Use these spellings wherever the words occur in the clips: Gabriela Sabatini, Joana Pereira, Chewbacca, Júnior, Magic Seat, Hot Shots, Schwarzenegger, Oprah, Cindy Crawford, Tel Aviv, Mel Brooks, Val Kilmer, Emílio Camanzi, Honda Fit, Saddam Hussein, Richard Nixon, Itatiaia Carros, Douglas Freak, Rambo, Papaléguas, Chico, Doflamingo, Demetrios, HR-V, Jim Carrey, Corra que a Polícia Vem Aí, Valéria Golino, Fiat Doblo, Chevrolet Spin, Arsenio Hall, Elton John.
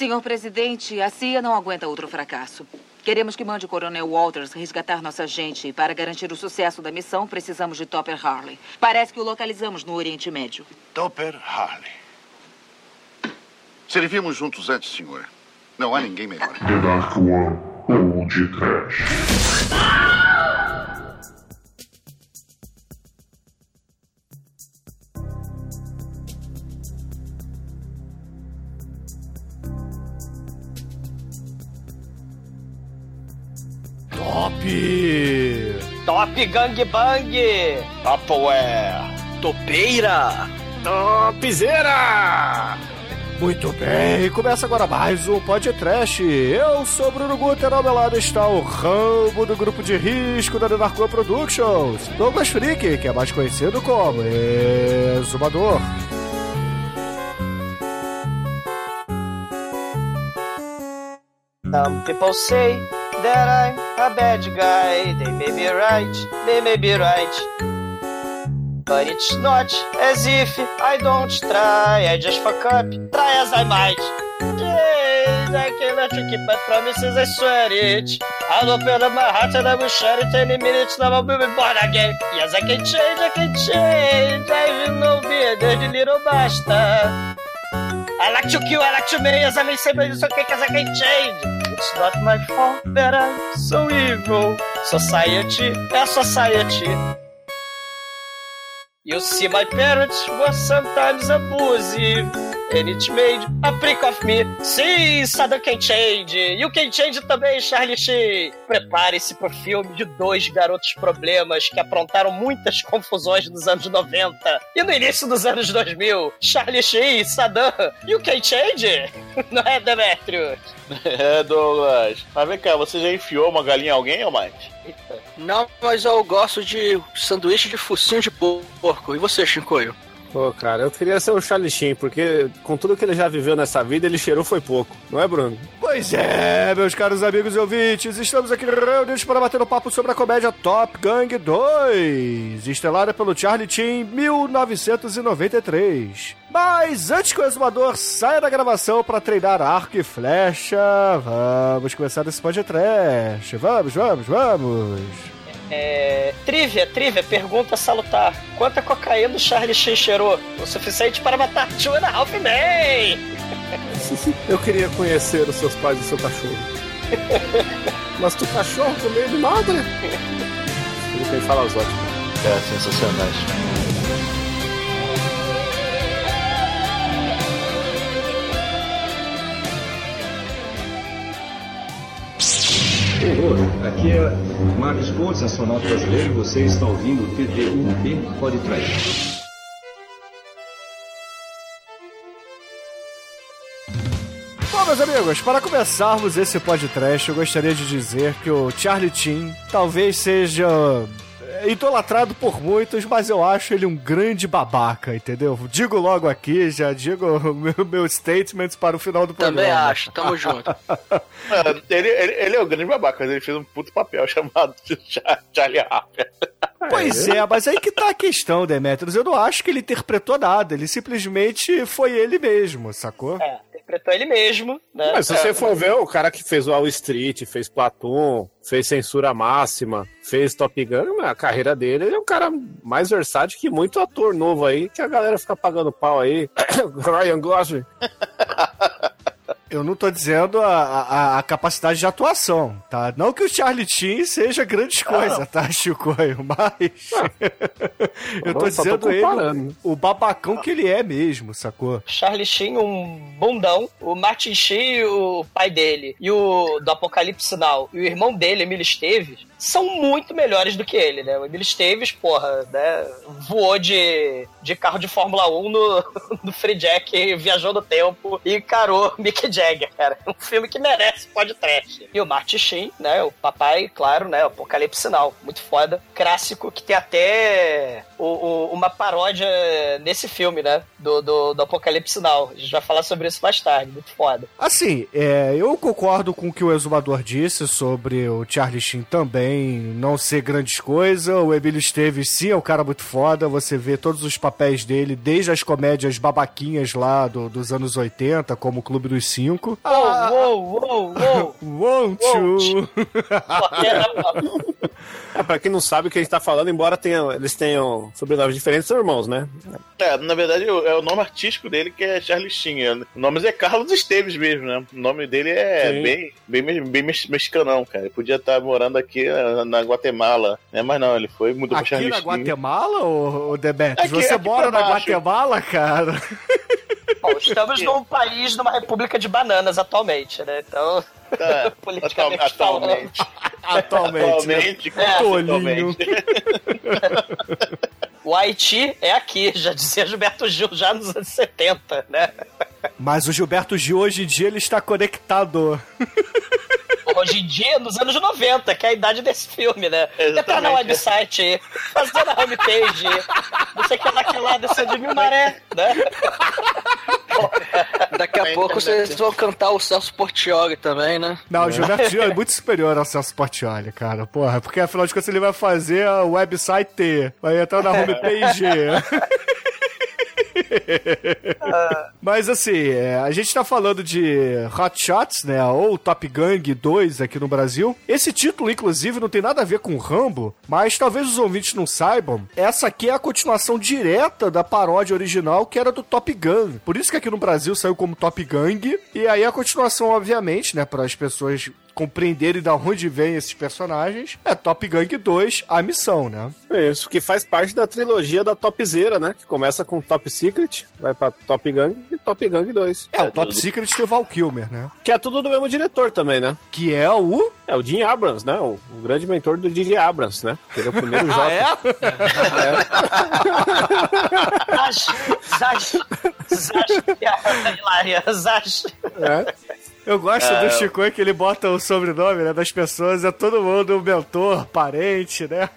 Senhor presidente, a CIA não aguenta outro fracasso. Queremos que mande o coronel Walters resgatar nossa gente. E para garantir o sucesso da missão, precisamos de Topper Harley. Parece que o localizamos no Oriente Médio. Topper Harley. Servíamos juntos antes, senhor. Não há ninguém melhor. The Dark One, Old Trash. Top! Top gangbang! Topware! Topeira! Topzeira! Muito bem, começa agora mais um podcast. Eu sou o Bruno Guter, ao meu lado está o Rambo do grupo de risco da Denarcoa Productions, Douglas Freak, que é mais conhecido como Exumador. Some people say that I'm a bad guy. They may be right, but it's not as if I don't try. I just fuck up, try as I might. Yes, I cannot keep my promises, I swear it. I'll open up my heart and I will share it. Any minute now I will be born again. Yes, I can change, I will not be a dirty little bastard. I like to kill, I like to make, as I may say, but it's okay, cause I can change. It's not my fault that I'm so evil. Society, é society. You see, my parents were sometimes abusive, and it made a prick of me. See, Saddam can change. You can change também, Charlie Sheen. Prepare-se pro filme de dois garotos problemas que aprontaram muitas confusões nos anos 90 e no início dos anos 2000. Charlie Sheen e Saddam. You can change? Não é, Demetrios? É, Douglas. Mas vem cá, você já enfiou uma galinha a alguém ou mais? Não, mas eu gosto de sanduíche de focinho de porco. E você, Chicoio? Pô, cara, eu queria ser o Charlie Sheen, porque com tudo que ele já viveu nessa vida, ele cheirou foi pouco, não é, Bruno? Pois é, meus caros amigos e ouvintes, estamos aqui reunidos para bater um papo sobre a comédia Top Gang 2, estrelada pelo Charlie Sheen em 1993. Mas antes que o Exumador saia da gravação para treinar arco e flecha, vamos começar esse podcast. Vamos! Trivia, pergunta salutar. Quanta cocaína o Charlie Sheen cheirou? O suficiente para matar Two and a Half Men. Eu queria conhecer os seus pais e o seu cachorro. Mas tu cachorro comeu de madre? Ele tem falar os ótimos. É sensacional. Aqui é Marcos Pontes, astronauta brasileiro, e você está ouvindo o TDUP Pode Trair. Bom, meus amigos, para começarmos esse podcast, eu gostaria de dizer que o Charlie Sheen talvez seja idolatrado por muitos, mas eu acho ele um grande babaca, entendeu? Digo logo aqui, já digo meus statements para o final do programa. Também acho, tamo junto. ele é o grande babaca, mas ele fez um puto papel chamado Charlie Harper. Pois é, mas aí que tá a questão, Demetrios. Eu não acho que ele interpretou nada, ele simplesmente foi ele mesmo, sacou? É. Interpretou ele mesmo, né? Mas se você for ver, o cara que fez o Wall Street, fez Platão, fez Censura Máxima, fez Top Gun, a carreira dele, ele é um cara mais versátil que muito ator novo aí, que a galera fica pagando pau aí. Ryan Gosling. Eu não tô dizendo a capacidade de atuação, tá? Não que o Charlie Sheen seja grandes coisas, tá, Chicoio? Mas eu tô dizendo ele o babacão que ele é mesmo, sacou? Charlie Sheen, um bundão. O Martin Sheen, o pai dele, e o do Apocalipse Now, e o irmão dele, Emilio Estevez, são muito melhores do que ele, né? O Emilio Estevez, porra, né? Voou de carro de Fórmula 1 no Free Jack, viajou no tempo e encarou Mick Jagger, cara. Um filme que merece podcast. E o Martin Sheen, né? O papai, claro, né? O Apocalipse Now. Muito foda. Clássico, que tem até uma paródia nesse filme, né? Do Apocalipse Now. A gente vai falar sobre isso mais tarde. Muito foda. Assim, eu concordo com o que o Exumador disse sobre o Charlie Sheen também não ser grandes coisas. O Emilio Estevez, sim, é um cara muito foda. Você vê todos os papéis dele, desde as comédias babaquinhas lá dos anos 80, como o Clube dos 5, 5. Want you. É, pra quem não sabe o que a gente tá falando, embora eles tenham sobrenomes diferentes, são irmãos, né? É, na verdade é o nome artístico dele que é Charlie Sheen. O nome é Carlos Esteves mesmo, né? O nome dele é bem mexicanão, cara. Ele podia estar morando aqui na Guatemala, né? Mas não, ele foi mudou pra Charlie Sheen. Aqui na Guatemala, ô Demetrios? Você mora na Guatemala, cara? Bom, estamos num país, numa república de bananas atualmente, né? Então, tá, politicamente atualmente. Né? O Haiti é aqui, já dizia Gilberto Gil já nos anos 70, né? Mas o Gilberto Gil hoje em dia ele está conectado. Hoje em dia, nos anos 90, que é a idade desse filme, né? Entrar na website aí, fazer na homepage, não sei o que lá que lá, descer de mil maré, né? Daqui a pouco vocês vão cantar o Celso Portioli também, né? Não, o Gilberto Gil é muito superior ao Celso Portioli, cara, porra, porque afinal de contas ele vai fazer a website, vai entrar na homepage. Mas assim, a gente tá falando de Hot Shots, né, ou Top Gang 2 aqui no Brasil. Esse título, inclusive, não tem nada a ver com Rambo, mas talvez os ouvintes não saibam, essa aqui é a continuação direta da paródia original, que era do Top Gun. Por isso que aqui no Brasil saiu como Top Gang, e aí a continuação, obviamente, né, para as pessoas compreenderem de onde vêm esses personagens, é Top Gang 2, a missão, né? Isso, que faz parte da trilogia da Topzera, né? Que começa com Top Secret, vai pra Top Gang e Top Gang 2. É, o Top Secret tem o Val Kilmer, né? Que é tudo do mesmo diretor também, né? Que é o... É, o Jim Abrahams, né? O grande mentor do Jim Abrahams, né? Que ele é o primeiro J. Ah, é? Zaz. Eu gosto do Chico, que ele bota o sobrenome, né, das pessoas, é todo mundo mentor, parente, né?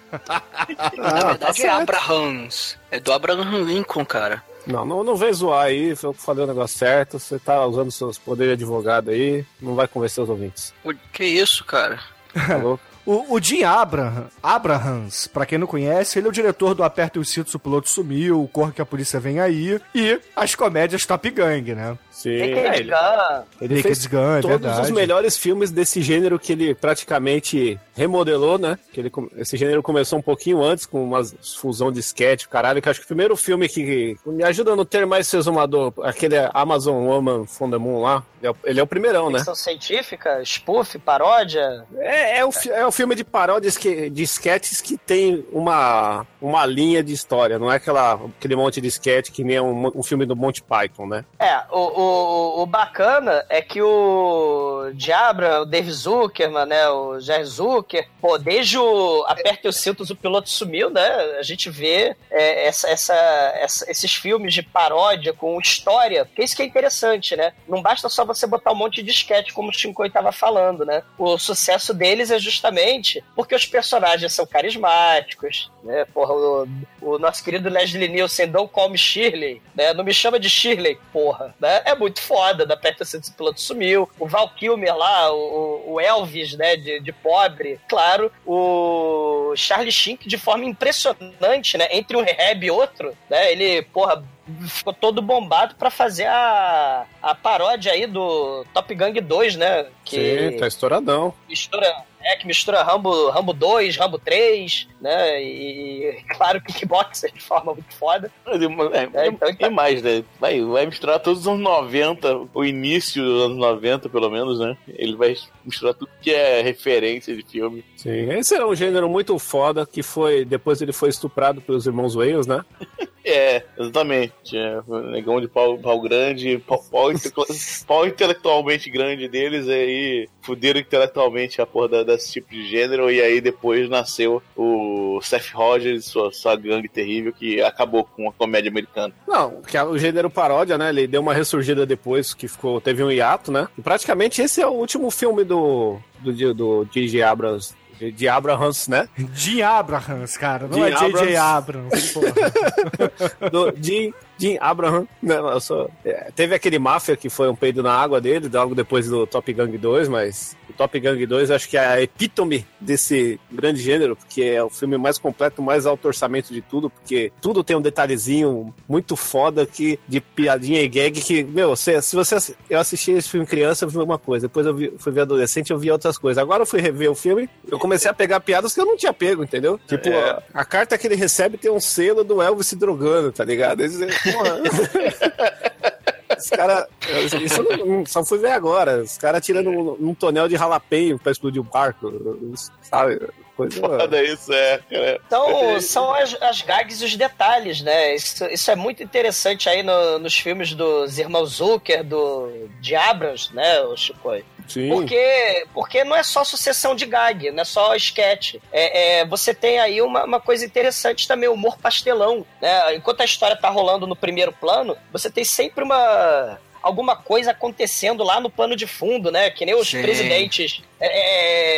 Na verdade é Abrahams, é do Abraham Lincoln, cara. Não vem zoar aí, eu falei o negócio certo, você tá usando seus poderes de advogado aí, não vai convencer os ouvintes. Que isso, cara? Tá louco? O Jim Abrahams, pra quem não conhece, ele é o diretor do Aperta e os Cintos, o Piloto Sumiu, o Corra que a Polícia Vem Aí, e as comédias Top Gang, né? Sim, ele fez todos os melhores filmes desse gênero que ele praticamente remodelou, né? Que esse gênero começou um pouquinho antes, com uma fusão de sketch, caralho, que acho que o primeiro filme que... Me ajuda a não ter mais Exumador, aquele Amazon Woman from the Moon lá, ele é o primeirão, né? Ficção científica, spoof, paródia... É o filme de paródias de sketches que tem uma linha de história, não é aquele monte de sketch que nem um filme do Monty Python, né? É, o bacana é que o Diabra, o Dave Zuckerman, né, o Jerry Zucker, pô, desde o Aperta os Cintos, o Piloto Sumiu, né, a gente vê esses filmes de paródia com história, porque isso que é interessante, né, não basta só você botar um monte de sketch, como o Chico estava falando, né, o sucesso deles é justamente porque os personagens são carismáticos, né? Porra, o nosso querido Leslie Nielsen, Don't Call Me Shirley, né? Não me chama de Shirley, porra, né? É muito foda, da Aperta os Cintos, o Piloto Sumiu, o Val Kilmer lá, o Elvis, né? De pobre, claro, o Charlie Sheen, de forma impressionante, né? Entre um rehab e outro, né? Ele, porra, ficou todo bombado pra fazer a paródia aí do Top Gang 2, né? Que sim, tá estouradão. Que mistura Rambo 2, Rambo 3, né? E claro, kickboxer de forma muito foda. Então, mais, né? Vai misturar todos os anos 90, o início dos anos 90, pelo menos, né? Ele vai misturar tudo que é referência de filme. Sim, esse era um gênero muito foda, que foi... Depois ele foi estuprado pelos irmãos Wayans, né? É, exatamente. É, negão de pau grande, pau intelectualmente grande deles, aí fuderam intelectualmente a porra desse tipo de gênero, e aí depois nasceu o Seth Rogers e sua gangue terrível, que acabou com a comédia americana. Não, que o gênero paródia, né, ele deu uma ressurgida depois, que teve um hiato, né, e praticamente esse é o último filme do J.J. Abrams, de Abrahams, né? De Abrahams, cara. Não é J.J. Abrams. Jim Jim Abrahams, né? Teve aquele Máfia que foi um peido na água dele, logo depois do Top Gang 2, mas o Top Gang 2 acho que é a epítome desse grande gênero, porque é o filme mais completo, mais alto orçamento de tudo, porque tudo tem um detalhezinho muito foda que, de piadinha e gag que, meu, eu assisti esse filme criança, eu vi uma coisa, depois fui ver adolescente, eu vi outras coisas. Agora eu fui rever o filme, eu comecei a pegar piadas que eu não tinha pego, entendeu? Tipo, a carta que ele recebe tem um selo do Elvis se drogando, tá ligado? Eles os caras, só fui ver agora, os caras tirando um tonel de jalapeño pra explodir o barco, sabe? Coisa foda isso, cara. Então, são as gags e os detalhes, né? Isso é muito interessante aí nos filmes dos irmãos Zucker, de Abrams, né, o Chico? Sim. Porque não é só sucessão de gag, não é só esquete. Você tem aí uma coisa interessante também, humor pastelão, né? Enquanto a história tá rolando no primeiro plano, você tem sempre alguma coisa acontecendo lá no pano de fundo, né? Que nem os presidentes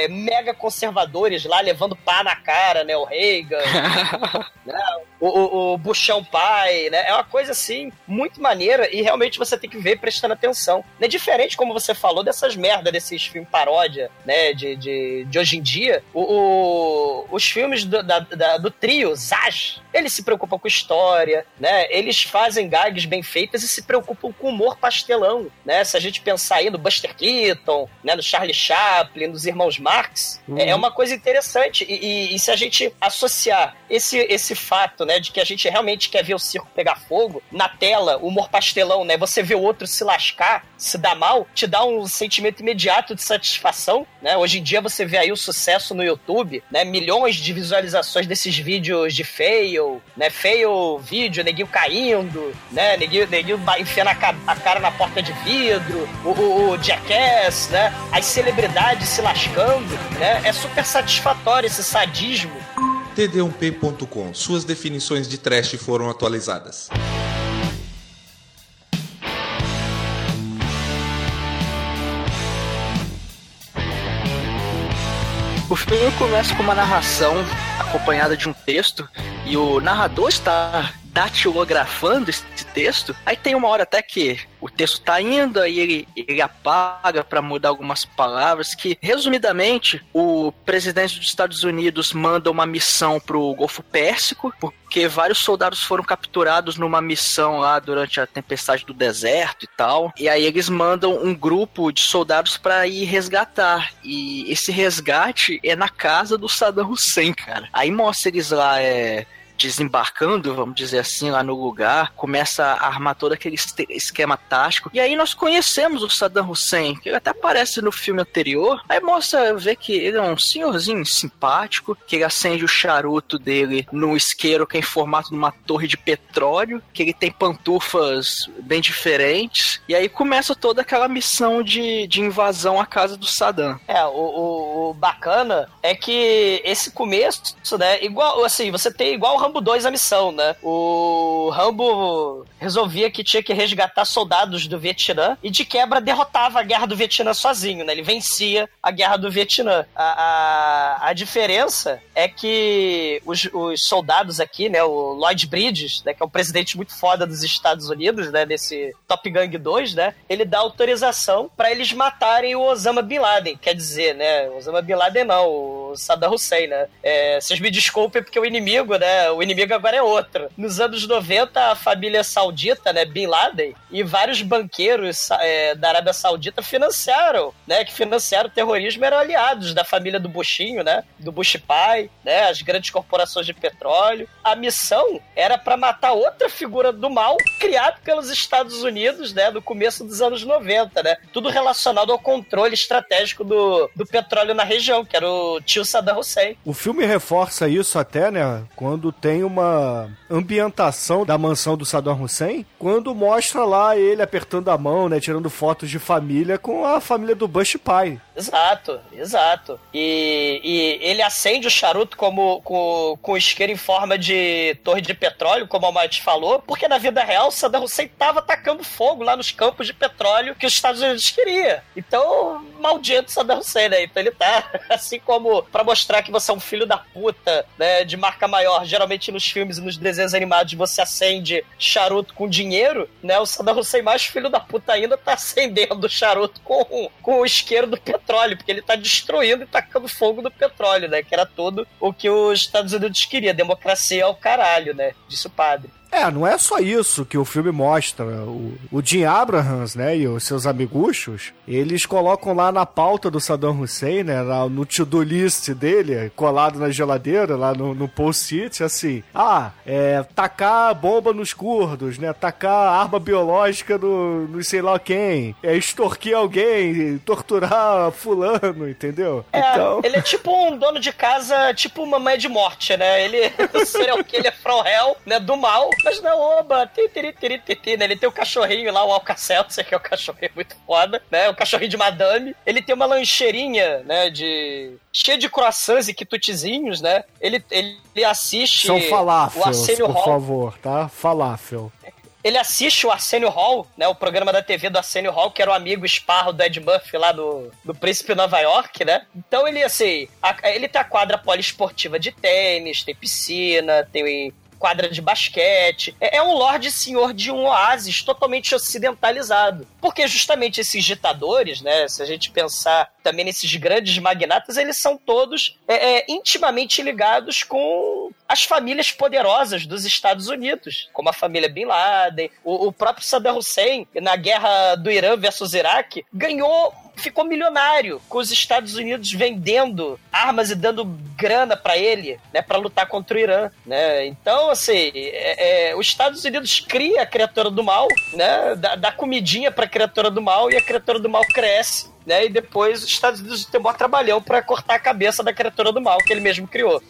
mega conservadores lá, levando pá na cara, né? O Reagan, né? O Buchão pai, né? É uma coisa, assim, muito maneira e realmente você tem que ver prestando atenção. É diferente, como você falou, dessas merdas, desses filmes paródia, né? De hoje em dia. Os filmes do trio, Zaz, eles se preocupam com história, né? Eles fazem gags bem feitas e se preocupam com humor pastelão. Né? Se a gente pensar aí no Buster Keaton, né? No Charlie Chaplin, nos irmãos Marx, é uma coisa interessante. E se a gente associar esse fato, né, de que a gente realmente quer ver o circo pegar fogo, na tela, o humor pastelão, né, você vê o outro se lascar, se dar mal, te dá um sentimento imediato de satisfação, né? Hoje em dia você vê aí o sucesso no YouTube, né? Milhões de visualizações desses vídeos de fail, né? Fail vídeo, neguinho caindo, né? Neguinho enfiando a cara na porta de vidro, o Jackass, né? As celebridades se lascando, né? É super satisfatório esse sadismo. TD1P.com. Suas definições de trash foram atualizadas. O filme começa com uma narração acompanhada de um texto e o narrador está datilografando esse texto. Aí tem uma hora até que o texto tá indo, aí ele apaga para mudar algumas palavras que, resumidamente, o presidente dos Estados Unidos manda uma missão pro Golfo Pérsico, porque vários soldados foram capturados numa missão lá durante a Tempestade do Deserto e tal, e aí eles mandam um grupo de soldados para ir resgatar, e esse resgate é na casa do Saddam Hussein, cara. Aí mostra eles lá, desembarcando, vamos dizer assim, lá no lugar, começa a armar todo aquele esquema tático, e aí nós conhecemos o Saddam Hussein, que ele até aparece no filme anterior. Aí mostra, vê que ele é um senhorzinho simpático, que ele acende o charuto dele num isqueiro que é em formato de uma torre de petróleo, que ele tem pantufas bem diferentes, e aí começa toda aquela missão de invasão à casa do Saddam. O bacana é que esse começo, né, igual, assim, você tem igual o Rambo 2 a missão, né? O Rambo resolvia que tinha que resgatar soldados do Vietnã e de quebra derrotava a guerra do Vietnã sozinho, né? Ele vencia a guerra do Vietnã. A diferença é que os soldados aqui, né? O Lloyd Bridges, né? Que é um presidente muito foda dos Estados Unidos, né? Desse Top Gang 2, né? Ele dá autorização pra eles matarem o Osama Bin Laden, quer dizer, né? Osama Bin Laden não, o Saddam Hussein, né? Vocês me desculpem porque o inimigo, né? O inimigo agora é outro. Nos anos 90, a família saudita, né, Bin Laden, e vários banqueiros da Arábia Saudita financiaram, né, que financiaram o terrorismo, eram aliados da família do Bushinho, né, do Bush pai, né, as grandes corporações de petróleo. A missão era pra matar outra figura do mal criada pelos Estados Unidos, né, no começo dos anos 90, né, tudo relacionado ao controle estratégico do petróleo na região, que era o tio Saddam Hussein. O filme reforça isso até, né, quando tem uma ambientação da mansão do Saddam Hussein, quando mostra lá ele apertando a mão, né, tirando fotos de família com a família do Bush pai. Exato, exato. E ele acende o charuto com isqueiro em forma de torre de petróleo, como a Mate falou, porque na vida real o Saddam Hussein tava tacando fogo lá nos campos de petróleo que os Estados Unidos queria. Então, maldito Saddam Hussein aí, pra ele tá, assim como pra mostrar que você é um filho da puta, né, de marca maior, geralmente nos filmes e nos desenhos animados você acende charuto com dinheiro, né, o Saddam Hussein mais filho da puta ainda tá acendendo o charuto com o isqueiro do petróleo, porque ele tá destruindo e tacando fogo no petróleo, né, que era tudo o que os Estados Unidos queria, democracia ao caralho, né, disse o padre. É, não é só isso que o filme mostra. O Jim Abrahams, né, e os seus amiguchos, eles colocam lá na pauta do Saddam Hussein, né, no to-do list dele, colado na geladeira, lá no post-it, assim, tacar bomba nos curdos, né, tacar arma biológica no sei lá quem, extorquir alguém, torturar fulano, entendeu? Então... ele é tipo um dono de casa, tipo uma mãe de morte, né, ele será o que ele é from hell, né, do mal. Mas não, oba, né? Ele tem o cachorrinho lá, o Alka-Seltzer, que é um cachorrinho muito foda, né? O cachorrinho de madame. Ele tem uma lancheirinha, né, cheia de croissants e quitutezinhos, né? Ele assiste... São falafels, por favor, tá? Falafel. Ele assiste o Arsenio Hall, né, o programa da TV do Arsenio Hall, que era o amigo esparro do Ed Murphy lá do Príncipe Nova York, né? Então ele, assim, ele tem a quadra poliesportiva de tênis, tem piscina, tem... quadra de basquete, é um lorde senhor de um oásis totalmente ocidentalizado, porque justamente esses ditadores, né, se a gente pensar também nesses grandes magnatas, eles são todos intimamente ligados com as famílias poderosas dos Estados Unidos, como a família Bin Laden, o próprio Saddam Hussein, na guerra do Irã versus Iraque, ficou milionário, com os Estados Unidos vendendo armas e dando grana pra ele, né, pra lutar contra o Irã, né, então, assim, os Estados Unidos cria a criatura do mal, né, dá comidinha pra criatura do mal e a criatura do mal cresce, né, e depois os Estados Unidos tem um maior trabalhão pra cortar a cabeça da criatura do mal que ele mesmo criou.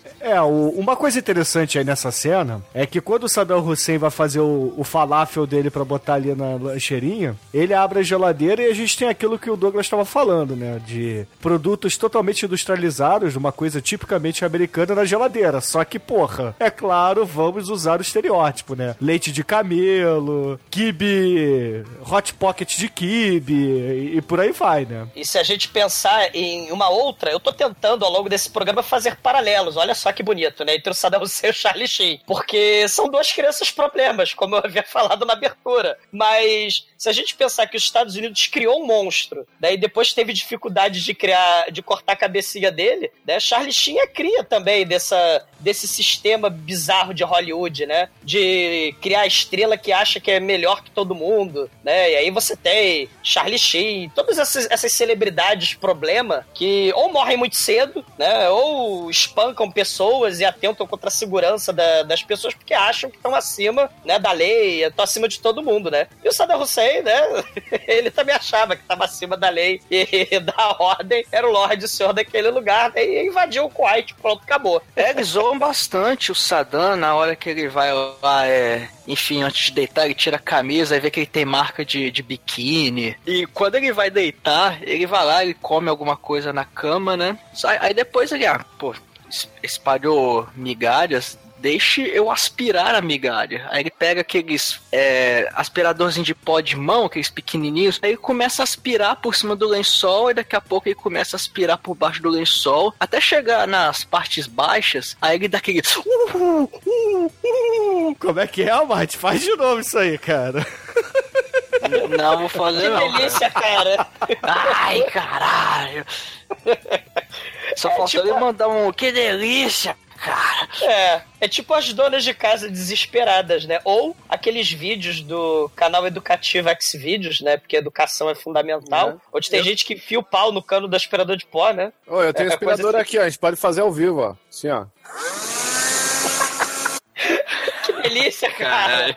Uma coisa interessante aí nessa cena é que quando o Saddam Hussein vai fazer o falafel dele pra botar ali na lancheirinha, ele abre a geladeira e a gente tem aquilo que o Douglas estava falando, né, de produtos totalmente industrializados, uma coisa tipicamente americana na geladeira, só que, porra, é claro, vamos usar o estereótipo, né, leite de camelo, quibe, hot pocket de quibe e por aí vai, né. E se a gente pensar em uma outra, eu tô tentando ao longo desse programa fazer paralelos, olha só que bonito, né, entre o Saddam Hussein e o Charlie Sheen, porque são duas crianças problemas, como eu havia falado na abertura, mas se a gente pensar que os Estados Unidos criou um monstro, daí depois teve dificuldade de cortar a cabecinha dele, né, Charlie Sheen é cria também desse sistema bizarro de Hollywood, né, de criar a estrela que acha que é melhor que todo mundo, né, e aí você tem Charlie Sheen, todas essas celebridades problema que ou morrem muito cedo, né, ou espancam pessoas e atentam contra a segurança das pessoas porque acham que estão acima, né, da lei, estão acima de todo mundo, né. E o Saddam Hussein, né, ele também achava que estava acima da lei e da ordem, era o Lorde Senhor daquele lugar, né, e invadiu o Kuwait, pronto, acabou. Eles zoam bastante o Saddam na hora que ele vai lá, enfim, antes de deitar, ele tira a camisa e vê que ele tem marca de biquíni. E quando ele vai deitar, ele vai lá, ele come alguma coisa na cama, né? Aí depois ele, espalhou migalhas, deixe eu aspirar a migalha. Aí ele pega aqueles aspiradorzinhos de pó de mão, aqueles pequenininhos, aí ele começa a aspirar por cima do lençol, e daqui a pouco ele começa a aspirar por baixo do lençol, até chegar nas partes baixas, aí ele dá aquele... Como é que é, Marte? Faz de novo isso aí, cara. Não, vou fazer não. Que delícia, cara. Ai, caralho. Só faltou ele mandar um... Que delícia, cara. É tipo as donas de casa desesperadas, né? Ou aqueles vídeos do canal educativo Xvideos, né? Porque educação é fundamental. Uhum. Onde tem gente que enfia o pau no cano do aspirador de pó, né? Ô, eu tenho aspirador aqui, ó. A gente pode fazer ao vivo, ó. Assim, ó. Que delícia, cara.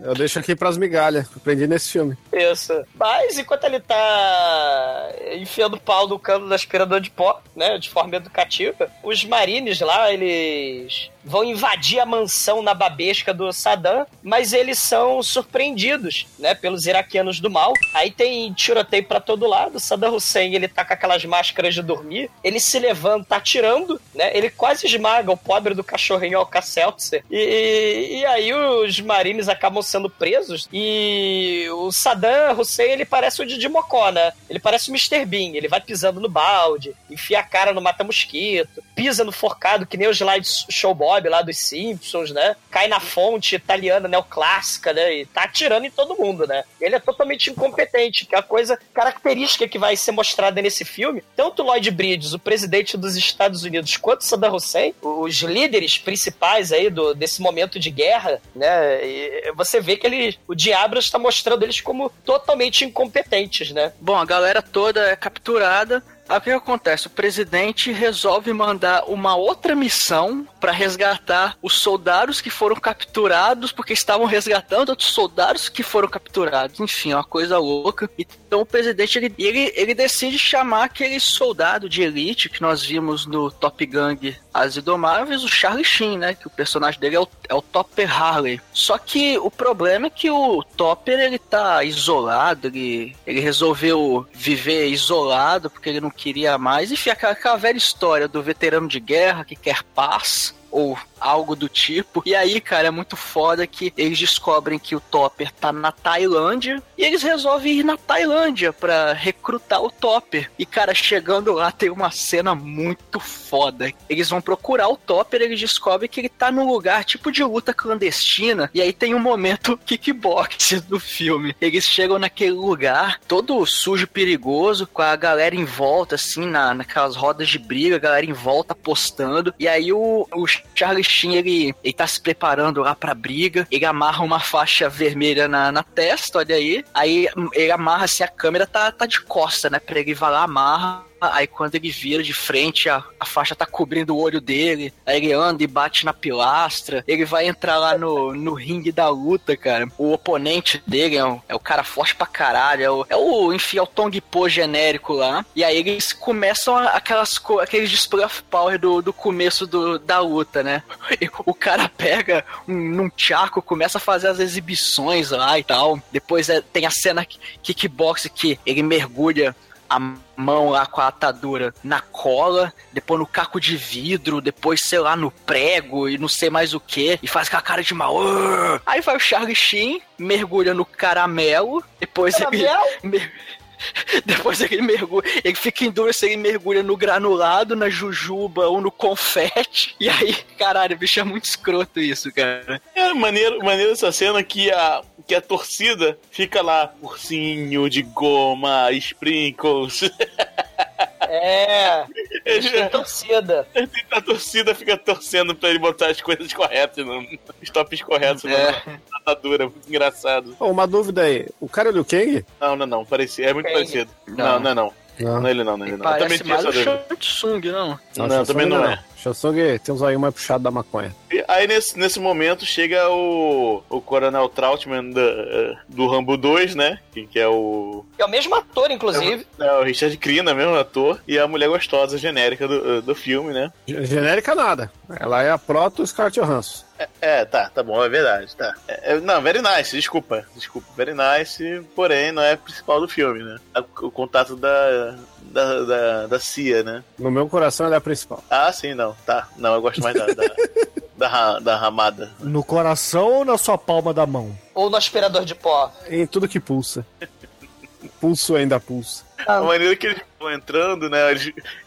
Eu deixo aqui pras migalhas, aprendi nesse filme. Isso. Mas enquanto ele tá enfiando o pau no cano do aspirador de pó, né, de forma educativa, os marines lá, eles vão invadir a mansão na babesca do Saddam, mas eles são surpreendidos, né, pelos iraquianos do mal. Aí tem tiroteio pra todo lado, o Saddam Hussein, ele tá com aquelas máscaras de dormir, ele se levanta, tá atirando, né, ele quase esmaga o pobre do cachorrinho Alka-Seltzer, e aí os marines acabam sendo presos, e o Saddam Hussein, ele parece o Didi Mocó, né, ele parece o Mr. Bean, ele vai pisando no balde, enfia a cara no mata-mosquito, pisa no forcado, que nem o Slideshow Bob lá dos Simpsons, né, cai na fonte italiana neoclássica, né, e tá atirando em todo mundo, né, ele é totalmente incompetente, que é a coisa característica que vai ser mostrada nesse filme. Tanto Lloyd Bridges, o presidente dos Estados Unidos, quanto Saddam Hussein, os líderes principais aí desse momento de guerra, né, e você vê que o Diabras está mostrando eles como totalmente incompetentes, né. Bom, a galera toda é capturada. Aí o que acontece? O presidente resolve mandar uma outra missão para resgatar os soldados que foram capturados, porque estavam resgatando outros soldados que foram capturados. Enfim, é uma coisa louca. Então o presidente ele decide chamar aquele soldado de elite que nós vimos no Top Gang, As Indomáveis, o Charlie Sheen, né? Que o personagem dele é o Topper Harley. Só que o problema é que o Topper, ele tá isolado, ele resolveu viver isolado porque ele não queria mais. Enfim, aquela velha história do veterano de guerra que quer paz ou algo do tipo. E aí, cara, é muito foda que eles descobrem que o Topper tá na Tailândia e eles resolvem ir na Tailândia pra recrutar o Topper. E, cara, chegando lá tem uma cena muito foda. Eles vão procurar o Topper, eles descobrem que ele tá num lugar tipo de luta clandestina, e aí tem um momento kickbox do filme. Eles chegam naquele lugar, todo sujo, perigoso, com a galera em volta, assim, naquelas rodas de briga, a galera em volta apostando, e aí o Charlie Sheen, ele tá se preparando lá pra briga, ele amarra uma faixa vermelha na testa, olha aí ele amarra assim, a câmera tá de costa, né, pra ele vai lá, amarra. Aí quando ele vira de frente, a faixa tá cobrindo o olho dele. Aí ele anda e bate na pilastra. Ele vai entrar lá no ringue da luta, cara. O oponente dele é o cara forte pra caralho. Enfim, é o Tong Po genérico lá. E aí eles começam aqueles display of power do começo da luta, né? O cara pega num tchaco, começa a fazer as exibições lá e tal. Depois tem a cena kickbox que ele mergulha a mão lá com a atadura na cola, depois no caco de vidro, depois, sei lá, no prego e não sei mais o que, e faz com a cara de mal. Aí vai o Charlie Sheen, mergulha no caramelo, depois caramelo? Depois ele mergulha, ele fica em dúvida se ele mergulha no granulado, na jujuba ou no confete. E aí, caralho, bicho, é muito escroto isso, cara. É maneiro essa cena que a torcida fica lá, ursinho de goma, sprinkles. É, tem torcida. A torcida fica torcendo pra ele botar as coisas corretas, não, os tops corretos, na dura, muito engraçado. Oh, uma dúvida aí, o cara é o Liu Kang? Não, é muito parecido. Não, ele não. Parece mais o Shansung, não? Não, também não é. Shansung tem um zoinho mais puxado da maconha. E aí nesse momento chega o Coronel Trautmann do Rambo 2, né? Que é o... É o mesmo ator, inclusive. É o Richard Crina, mesmo ator. E a mulher gostosa, genérica do filme, né? Genérica nada. Ela é a proto Scarlett Johansson. Tá bom, é verdade, tá. Very nice, desculpa. Very nice, porém, não é principal do filme, né? O contato da CIA, né? No meu coração ela é a principal. Ah, sim, não, tá. Não, eu gosto mais da ramada. No coração ou na sua palma da mão? Ou no aspirador de pó? Em tudo que pulsa. Pulso ainda pulsa. A maneira que eles vão entrando, né?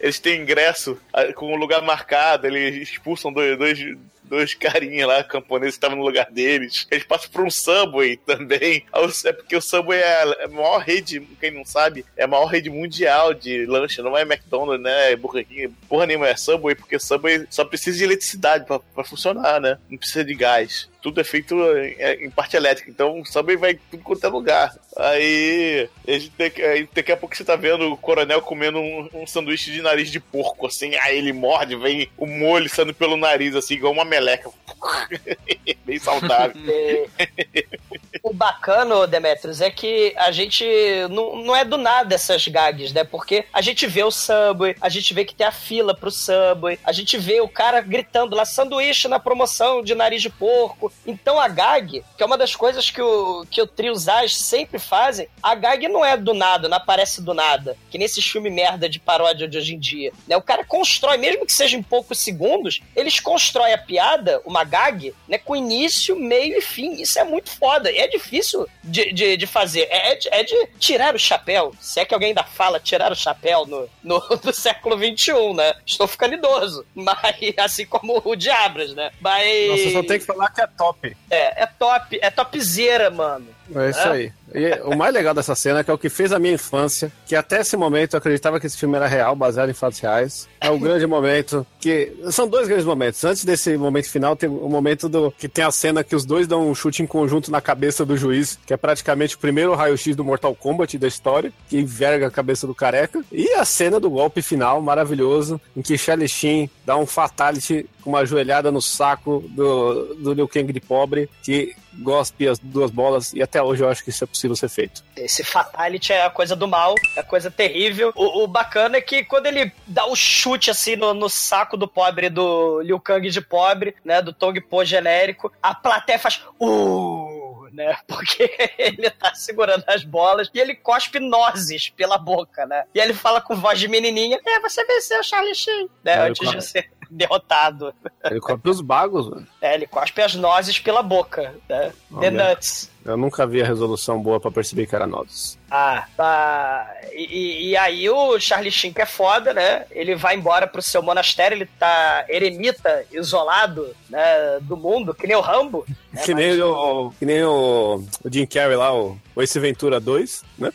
Eles têm ingresso com o lugar marcado, eles expulsam dois carinhas lá, camponeses, que estavam no lugar deles. Eles passam por um Subway também. É porque o Subway é a maior rede, quem não sabe, é a maior rede mundial de lanche. Não é McDonald's, né? É Burger King. Porra nenhuma, é Subway, porque Subway só precisa de eletricidade pra funcionar, né? Não precisa de gás. Tudo é feito em parte elétrica. Então o Subway vai em tudo quanto é lugar. Aí, daqui a pouco você tá vendo o coronel comendo um sanduíche de nariz de porco, assim. Aí ele morde, vem o molho saindo pelo nariz, assim, igual uma meleca. Bem saudável. o bacana, Demetrios, é que a gente não é do nada essas gags, né? Porque a gente vê o Subway, a gente vê que tem a fila pro Subway, a gente vê o cara gritando lá, sanduíche na promoção de nariz de porco. Então a gag, que é uma das coisas que o trio Zaz sempre fazem, a gag não é do nada, não aparece do nada, que nesses filmes merda de paródia de hoje em dia, né? O cara constrói, mesmo que seja em poucos segundos, eles constroem a piada, uma gag, né, com início, meio e fim. Isso é muito foda, é difícil de fazer, é de tirar o chapéu, se é que alguém ainda fala tirar o chapéu no século XXI, né? Estou ficando idoso, mas assim como o de Abras, né? Mas... Nossa, só tem que falar que é top. É topzera, mano. É isso aí. E o mais legal dessa cena é que é o que fez a minha infância, que até esse momento eu acreditava que esse filme era real, baseado em fatos reais. É o grande momento que... São dois grandes momentos. Antes desse momento final, tem o momento que tem a cena que os dois dão um chute em conjunto na cabeça do juiz, que é praticamente o primeiro raio-x do Mortal Kombat da história, que enverga a cabeça do careca. E a cena do golpe final, maravilhoso, em que Charlie Sheen dá um fatality com uma ajoelhada no saco do Liu Kang de pobre, que gospe as duas bolas, e até hoje eu acho que isso é possível ser feito. Esse fatality é a coisa do mal, é a coisa terrível. O bacana é que quando ele dá o chute assim no saco do pobre, do Liu Kang de pobre, né, do Tong Po genérico, a plateia faz né, porque ele tá segurando as bolas e ele cospe nozes pela boca, né, e ele fala com voz de menininha, você venceu, Charlie Sheen, né, antes de ser derrotado. Ele cospe os bagos, mano. Ele cospe as nozes pela boca, né? The nuts. Eu nunca vi a resolução boa pra perceber que era nozes. E aí o Charlie Sheen, que é foda, né? Ele vai embora pro seu monastério, ele tá eremita, isolado, né, do mundo, que nem o Rambo. Né? Que nem o Jim Carrey lá, o Ace Ventura 2, né?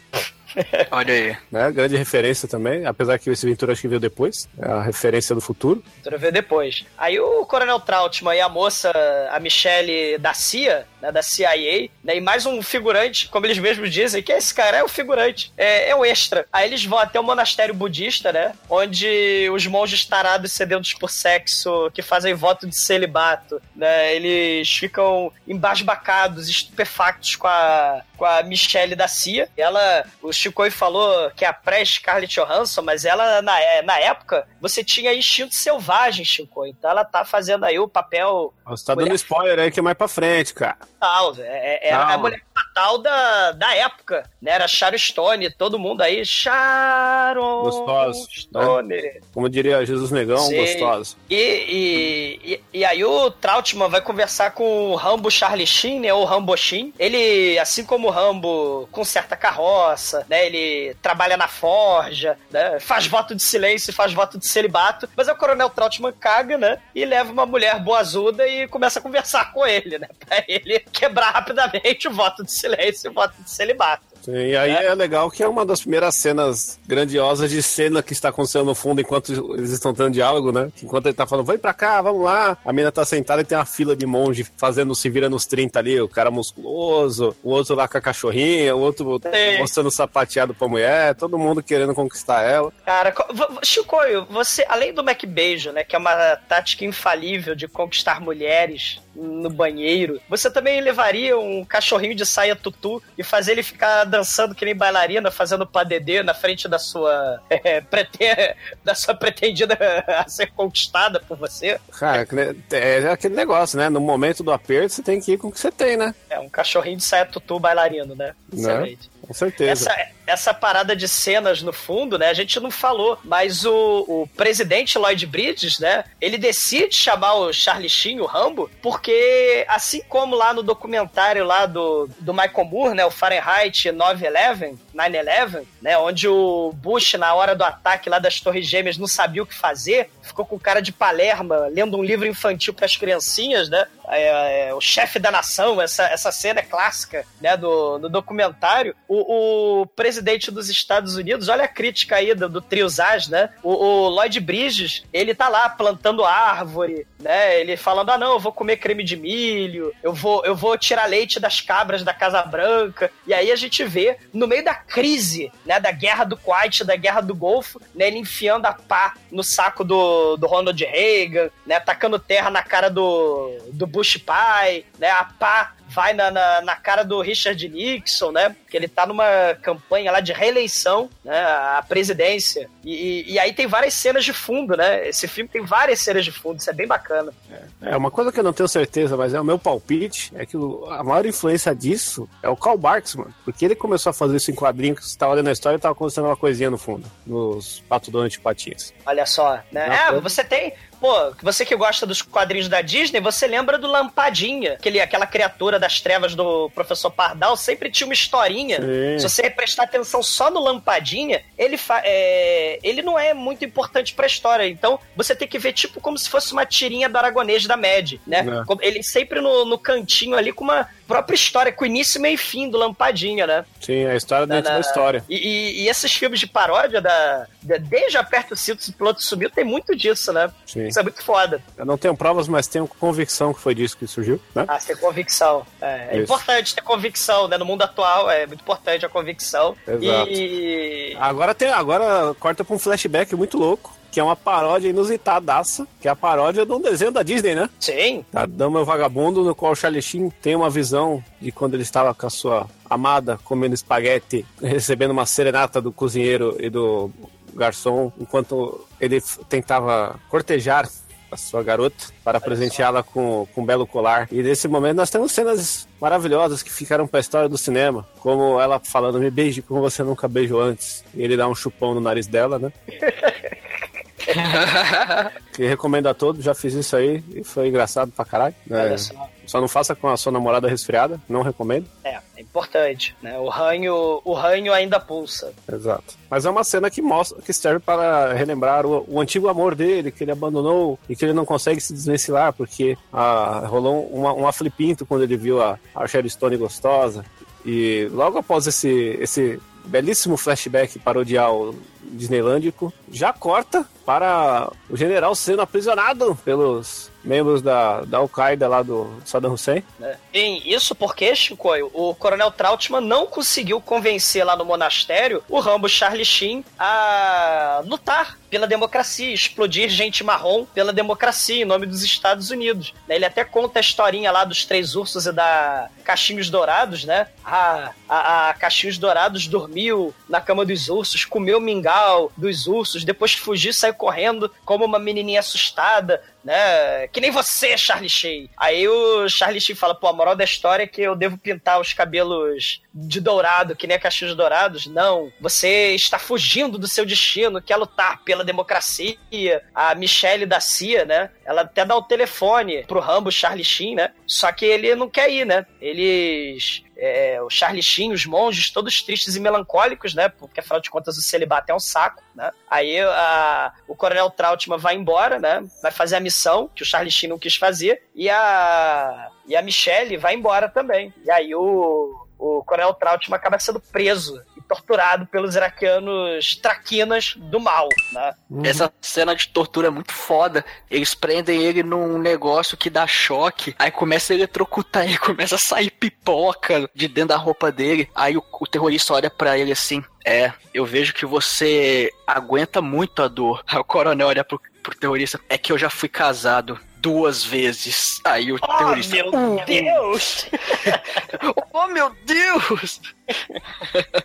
Olha aí. Né? Grande referência também, apesar que esse Ventura acho que veio depois, é a referência do futuro. Ventura veio depois. Aí o Coronel Trautmann e a moça, a Michelle da CIA, né, da CIA, né, e mais um figurante, como eles mesmos dizem, que esse cara é o figurante, é o extra. Aí eles vão até o monastério budista, né, onde os monges tarados sedentos por sexo, que fazem voto de celibato, né, eles ficam embasbacados, estupefactos com a Michelle da CIA. Ela, o Chico falou que é a pré-Scarlett Johansson, mas ela, na época, você tinha Instinto Selvagem, Chico. Então ela tá fazendo aí o papel... Você tá dando spoiler aí que é mais pra frente, cara. A mulher fatal da época, né? Era Sharon Stone, todo mundo aí, Sharon gostoso, Stone. Né? Como diria Jesus Negão, sim. Gostoso. E aí o Trautmann vai conversar com o Rambo Charlie Sheen, né? Ou Rambo Sheen. Ele, assim como o Rambo, conserta carroça, né? Ele trabalha na forja, né? Faz voto de silêncio, faz voto de celibato, mas é o Coronel Trautmann caga, né? E leva uma mulher boazuda e começa a conversar com ele, né? Pra ele quebrar rapidamente o voto de silêncio e o voto de celibato. E aí é legal que é uma das primeiras cenas grandiosas de cena que está acontecendo no fundo enquanto eles estão tendo diálogo, né? Enquanto ele tá falando, vai pra cá, vamos lá. A mina tá sentada e tem uma fila de monge fazendo se vira nos 30 ali, o cara musculoso, o outro lá com a cachorrinha, o outro mostrando sapateado pra mulher, todo mundo querendo conquistar ela. Cara, Chico, você, além do McBeijo, né, que é uma tática infalível de conquistar mulheres no banheiro, você também levaria um cachorrinho de saia tutu e fazer ele ficar dançando que nem bailarina, fazendo padedê na frente da sua pretendida a ser conquistada por você? Cara, é aquele negócio, né? No momento do aperto, você tem que ir com o que você tem, né? É, um cachorrinho de saia tutu bailarino, né? Excelente. Com certeza. Essa parada de cenas no fundo, né? A gente não falou, mas o presidente Lloyd Bridges, né? Ele decide chamar o Charlie Sheen, o Rambo, porque assim como lá no documentário lá do Michael Moore, né? O Fahrenheit 9/11, né? Onde o Bush, na hora do ataque lá das Torres Gêmeas, não sabia o que fazer, ficou com cara de Palerma, lendo um livro infantil para as criancinhas, né? O chefe da nação, essa cena é clássica, né? No documentário. O presidente dos Estados Unidos, olha a crítica aí do trio Zaz, né? O Lloyd Bridges, ele tá lá plantando árvore, né? Ele falando, eu vou comer creme de milho, eu vou tirar leite das cabras da Casa Branca. E aí a gente vê, no meio da crise, né? Da guerra do Kuwait, da guerra do Golfo, né? Ele enfiando a pá no saco do Ronald Reagan, né? Tacando terra na cara do Bush pai, né? A pá vai na cara do Richard Nixon, né? Que ele tá numa campanha lá de reeleição, né? À presidência. E aí tem várias cenas de fundo, né? Esse filme tem várias cenas de fundo, isso é bem bacana. É uma coisa que eu não tenho certeza, mas é o meu palpite, é que a maior influência disso é o Karl Barks, mano. Porque ele começou a fazer isso em quadrinhos, que você tava olhando a história e tava acontecendo uma coisinha no fundo, nos Pato Donald e Patinhas. Olha só, né? Você tem... Pô, você que gosta dos quadrinhos da Disney, você lembra do Lampadinha, aquela criatura das trevas do professor Pardal, sempre tinha uma historinha. Sim. Se você prestar atenção só no Lampadinha, ele não é muito importante pra história, então você tem que ver tipo como se fosse uma tirinha do Aragonês da Mad, né? É. Ele sempre no cantinho ali com uma própria história, com início, meio e fim do Lampadinha, né? Sim, a história dentro da história. E esses filmes de paródia, desde Aperta os Cintos e Piloto Sumiu, tem muito disso, né? Sim. Isso é muito foda. Eu não tenho provas, mas tenho convicção que foi disso que surgiu, né? Ah, ter convicção. É importante ter convicção, né? No mundo atual é muito importante a convicção. Exato. E... Agora corta pra um flashback muito louco, que é uma paródia inusitadaça, que é a paródia de um desenho da Disney, né? Sim. Da Dama e o Vagabundo, no qual o Charlie Sheen tem uma visão de quando ele estava com a sua amada comendo espaguete, recebendo uma serenata do cozinheiro e do garçom, enquanto ele tentava cortejar a sua garota para presenteá-la com um belo colar. E nesse momento nós temos cenas maravilhosas que ficaram para a história do cinema, como ela falando: "Me beije como você nunca beijou antes", e ele dá um chupão no nariz dela, né? Que recomendo a todos, já fiz isso aí e foi engraçado pra caralho. Só não faça com a sua namorada resfriada, não recomendo. É importante, né? O ranho ainda pulsa. Exato. Mas é uma cena que serve para relembrar o antigo amor dele, que ele abandonou e que ele não consegue se desvencilhar, porque rolou um aflipinto quando ele viu a Sharon Stone gostosa. E logo após esse belíssimo flashback parodiar o Disneylândico, já corta para o general sendo aprisionado pelos membros da Al-Qaeda lá do Saddam Hussein. Sim, isso porque, Chico, o coronel Trautmann não conseguiu convencer lá no monastério o Rambo Charlie Sheen a lutar pela democracia, explodir gente marrom pela democracia, em nome dos Estados Unidos. Ele até conta a historinha lá dos três ursos e da Cachinhos Dourados, né? A Cachinhos Dourados dormiu na cama dos ursos, comeu mingau dos ursos, depois que fugiu, saiu correndo como uma menininha assustada, né? Que nem você, Charlie Sheen. Aí o Charlie Sheen fala: "Pô, a moral da história é que eu devo pintar os cabelos de dourado, que nem a Cachinhos Dourados. Não, você está fugindo do seu destino, quer lutar pela democracia." A Michelle da CIA, né? Ela até dá o telefone pro Rambo Charlie Sheen, né? Só que ele não quer ir, né? O Charlie Sheen, os monges, todos tristes e melancólicos, né? Porque, afinal de contas, o celibato é um saco, né? Aí o coronel Trautmann vai embora, né? Vai fazer a missão, que o Charlie Sheen não quis fazer, e a Michelle vai embora também. E aí o coronel Trautmann acaba sendo preso, torturado pelos iraquianos traquinas do mal, né? Essa cena de tortura é muito foda. Eles prendem ele num negócio que dá choque, aí começa a eletrocutar ele, começa a sair pipoca de dentro da roupa dele. Aí o terrorista olha pra ele assim: "Eu vejo que você aguenta muito a dor." Aí o coronel olha pro terrorista: "É que eu já fui casado 2 vezes. Aí o terrorista: "Meu Deus!" "Oh, meu Deus!"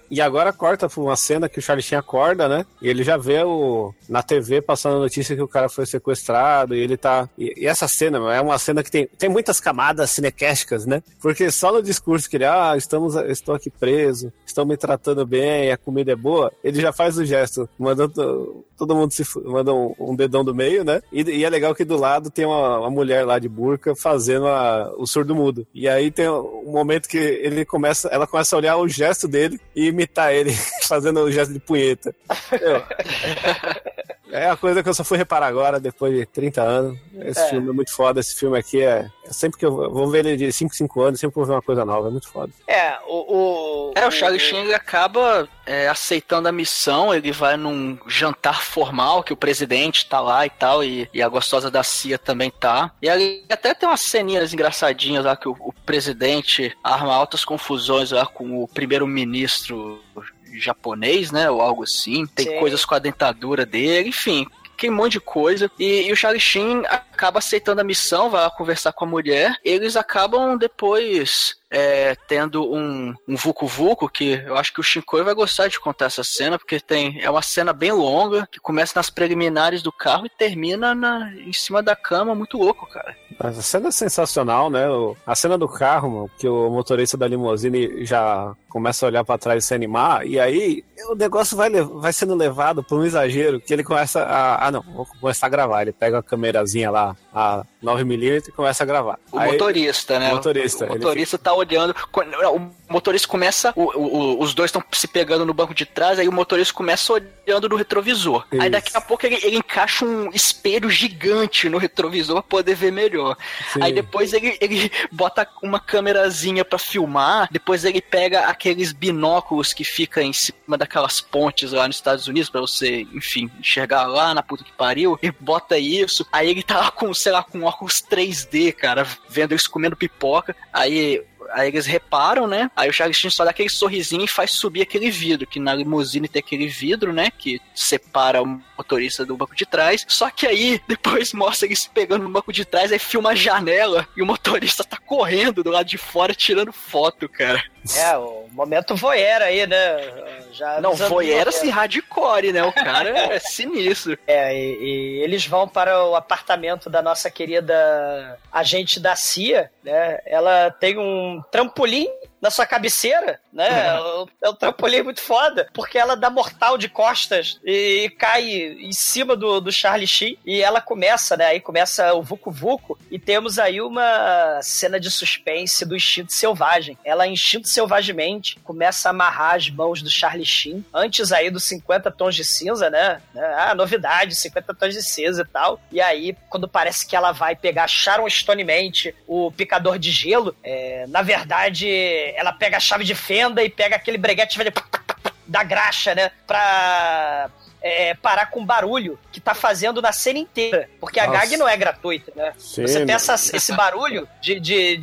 E agora corta uma cena que o Charlie Sheen acorda, né? E ele já vê na TV passando a notícia que o cara foi sequestrado, e ele tá... E essa cena é uma cena que tem muitas camadas cinequésticas, né? Porque só no discurso que ele... "Estou aqui preso, estão me tratando bem, a comida é boa", ele já faz o gesto, mandando... Todo mundo se manda um dedão do meio, né? E é legal que do lado tem uma mulher lá de burca fazendo o surdo-mudo. E aí tem um momento que ela começa a olhar o gesto dele e imitar ele fazendo o gesto de punheta. É a coisa que eu só fui reparar agora, depois de 30 anos. Esse filme é muito foda. Esse filme aqui sempre que eu vou ver ele de 5 anos, sempre vou ver uma coisa nova. É muito foda. O Charlie Sheen acaba aceitando a missão. Ele vai num jantar formal que o presidente tá lá e tal, e a gostosa da CIA também tá. E ali até tem umas ceninhas engraçadinhas lá, que o presidente arma altas confusões lá com o primeiro-ministro japonês, né, ou algo assim. Tem coisas com a dentadura dele, enfim, tem um monte de coisa. E o Charlie Sheen acaba aceitando a missão, vai lá conversar com a mulher. Eles acabam depois tendo um vucu-vucu, que eu acho que o Shinkoi vai gostar de contar essa cena, porque é uma cena bem longa, que começa nas preliminares do carro e termina em cima da cama, muito louco, cara. Essa cena é sensacional, né? A cena do carro, mano, que o motorista da limusine já começa a olhar pra trás e se animar, e aí o negócio vai sendo levado por um exagero, que ele começa a... Ah, não, vou começar a gravar. Ele pega a câmerazinha lá, a 9mm, e começa a gravar. O motorista tá olhando. O motorista começa... Os dois estão se pegando no banco de trás, aí o motorista começa olhando no retrovisor. Isso. Aí daqui a pouco ele encaixa um espelho gigante no retrovisor pra poder ver melhor. Sim. Aí depois ele bota uma câmerazinha pra filmar, depois ele pega aqueles binóculos que fica em cima daquelas pontes lá nos Estados Unidos pra você, enfim, enxergar lá na puta que pariu, e bota isso. Aí ele tá lá com, sei lá, com óculos 3D, cara, vendo eles comendo pipoca. Aí eles reparam, né? Aí o Charlie Sheen só dá aquele sorrisinho e faz subir aquele vidro, que na limusine tem aquele vidro, né? Que separa o motorista do banco de trás. Só que aí, depois mostra eles pegando no banco de trás, aí filma a janela e o motorista tá correndo do lado de fora tirando foto, cara. É, o momento voyeur aí, né? Já não, voyeur assim, hardcore, né? O cara é sinistro. E eles vão para o apartamento da nossa querida agente da CIA, né? Ela tem um trampolim na sua cabeceira, né? É um trampolim muito foda, porque ela dá mortal de costas e cai em cima do Charlie Sheen, e ela começa, né? Aí começa o Vucu Vucu, e temos aí uma cena de suspense do Instinto Selvagem. Ela, Instinto Selvagemente, começa a amarrar as mãos do Charlie Sheen, antes aí dos 50 tons de cinza, né? Ah, novidade, 50 tons de cinza e tal. E aí, quando parece que ela vai pegar Sharon Stonemente, o picador de gelo, na verdade... Ela pega a chave de fenda e pega aquele breguete da graxa, né? Pra parar com o barulho que tá fazendo na cena inteira. Porque a gag não é gratuita, né? Sim. Você pensa esse barulho de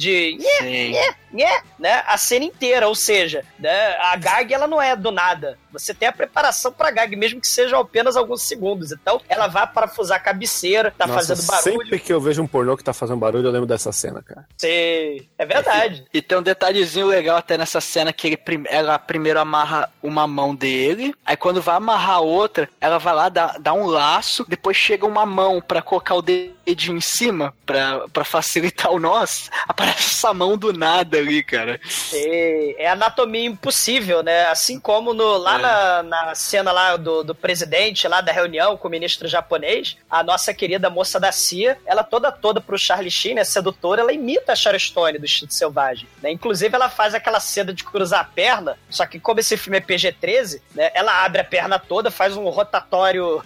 né? A cena inteira, ou seja, né? A gag, ela não é do nada. Você tem a preparação pra gag, mesmo que sejam apenas alguns segundos. Então, ela vai parafusar a cabeceira, tá fazendo barulho. Sempre que eu vejo um pornô que tá fazendo barulho, eu lembro dessa cena, cara. Sim, é verdade. E tem um detalhezinho legal até nessa cena, que ela primeiro amarra uma mão dele, aí quando vai amarrar a outra, ela vai lá, dá um laço, depois chega uma mão pra colocar o dedinho em cima, pra facilitar o nós, aparece essa mão do nada ali, cara. Sim, é anatomia impossível, né? Assim como na cena lá do presidente, lá da reunião com o ministro japonês, a nossa querida moça da CIA, ela toda pro Charlie Sheen, né, sedutora, ela imita a Sharon Stone do Instinto Selvagem, né? Inclusive, ela faz aquela cena de cruzar a perna, só que como esse filme é PG-13, né, ela abre a perna toda, faz um rotatório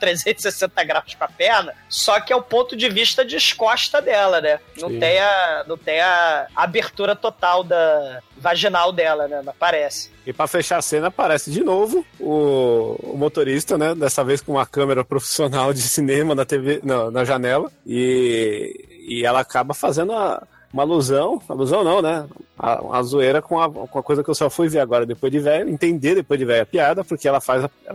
360 graus com a perna, só que é o ponto de vista descosta dela, né? Não tem a abertura total da vaginal dela, né? Não aparece. E pra fechar a cena, aparece de novo o motorista, né? Dessa vez com uma câmera profissional de cinema na TV, na janela. E ela acaba fazendo uma alusão. Alusão não, né? A zoeira com a coisa que eu só fui ver agora depois de velho, entender depois de velho a piada, porque ela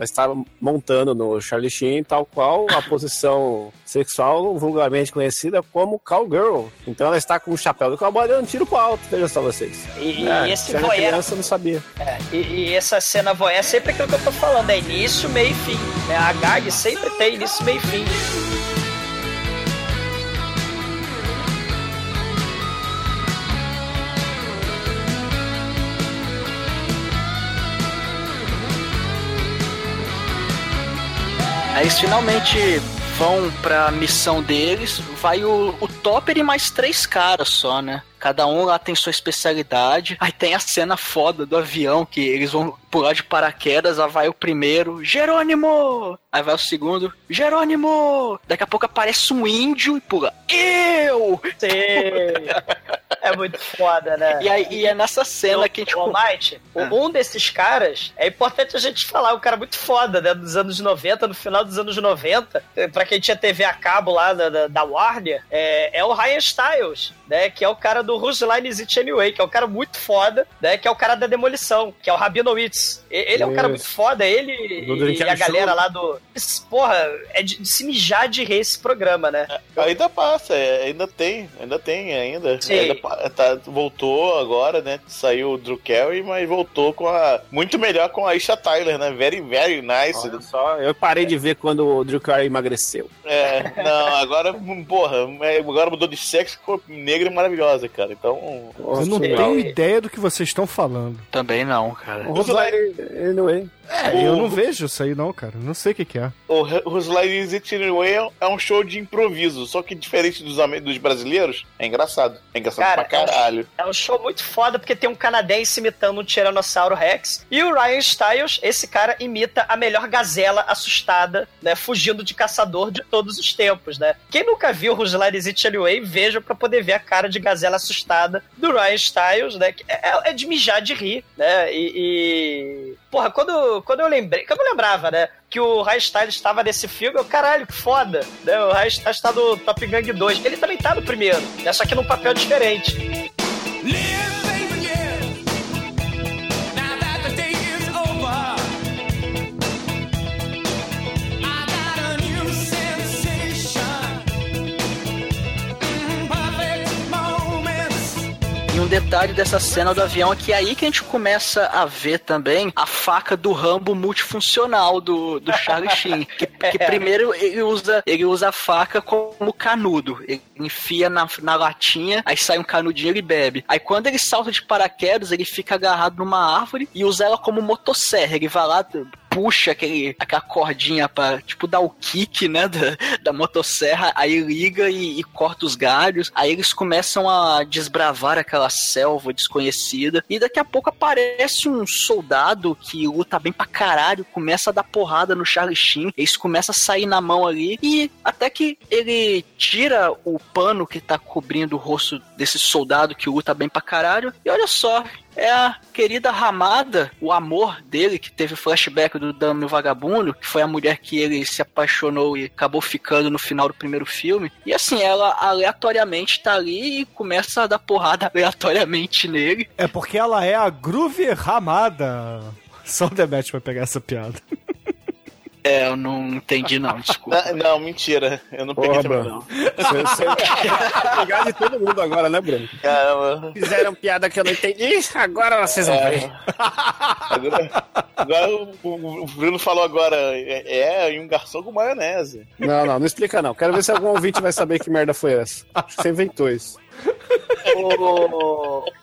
está montando no Charlie Sheen, tal qual a posição sexual vulgarmente conhecida como cowgirl. Então ela está com o chapéu do cowboy dando um tiro pro alto, veja só vocês. E esse voyeur, criança não sabia. E essa cena voyeur é sempre aquilo que eu tô falando, é início, meio e fim. A gag sempre tem início, meio e fim. Aí eles finalmente vão pra missão deles, vai o Topper e mais 3 caras só, né? Cada um lá tem sua especialidade. Aí tem a cena foda do avião, que eles vão pular de paraquedas. Aí vai o primeiro, Jerônimo! Aí vai o segundo, Jerônimo! Daqui a pouco aparece um índio e pula, eu! Sim. É muito foda, né? E, aí, e é nessa cena que a gente... All Might, um desses caras, é importante a gente falar, um cara muito foda, né? Dos anos 90, no final dos anos 90, pra quem tinha TV a cabo lá da Warner, é o Ryan Stiles, né? Que é o cara do Whose Line Is It Anyway, que é um cara muito foda, né? Que é o cara da demolição, que é o Rabinowitz. Ele é um cara muito foda, ele e a galera lá do... Porra, é de se mijar de rir esse programa, né? Ainda passa, ainda tem. Sim. Voltou agora, né? Saiu o Drew Carey, mas voltou com a... Muito melhor com a Aisha Tyler, né? Very, very nice. Olha só, eu parei de ver quando o Drew Carey emagreceu. É, não, agora, porra, agora mudou de sexo, ficou negra e maravilhosa, cara. Então... Eu não tenho ideia do que vocês estão falando. Também não, cara. Eu não vejo isso aí, não, cara. Não sei o que é. O Whose Line Is It Anyway é um show de improviso, só que diferente dos brasileiros, é engraçado. É engraçado, cara, pra caralho. É um show muito foda, porque tem um canadense imitando um Tiranossauro Rex, e o Ryan Stiles, esse cara, imita a melhor gazela assustada, né, fugindo de caçador de todos os tempos, né? Quem nunca viu Whose Line Is It Anyway, veja pra poder ver a cara de gazela assustada do Ryan Stiles, né? É de mijar de rir, né? Porra, quando eu lembrava, né, que o Ryan Stiles estava nesse filme, eu, caralho, que foda, né? O Ryan Stiles tá no Top Gang 2, ele também tá no primeiro, né, só que num papel diferente. Um detalhe dessa cena do avião é que é aí que a gente começa a ver também a faca do Rambo multifuncional do Charlie Sheen, que primeiro ele usa a faca como canudo, ele enfia na latinha, aí sai um canudinho e ele bebe. Aí quando ele salta de paraquedas, ele fica agarrado numa árvore e usa ela como motosserra, ele vai lá... puxa aquela cordinha pra, tipo, dar o kick, né, da motosserra, aí liga e corta os galhos, aí eles começam a desbravar aquela selva desconhecida, e daqui a pouco aparece um soldado que luta bem pra caralho, começa a dar porrada no Charlie Sheen, eles começam a sair na mão ali, e até que ele tira o pano que tá cobrindo o rosto desse soldado que luta bem pra caralho, e olha só, é a querida Ramada, o amor dele, que teve flashback do Dame Vagabundo, que foi a mulher que ele se apaixonou e acabou ficando no final do primeiro filme. E assim, ela aleatoriamente tá ali e começa a dar porrada aleatoriamente nele. É porque ela é a Groove Ramada. Só o Demetrios vai pegar essa piada. É, eu não entendi não, desculpa. Não, mentira, eu não peguei também não. Você pegar de todo mundo agora, né, Bruno? Caramba. Fizeram piada que eu não entendi, agora vocês vão ver. Agora o Bruno falou agora, e um garçom com maionese. Não explica não, quero ver se algum ouvinte vai saber que merda foi essa. Acho que você inventou isso.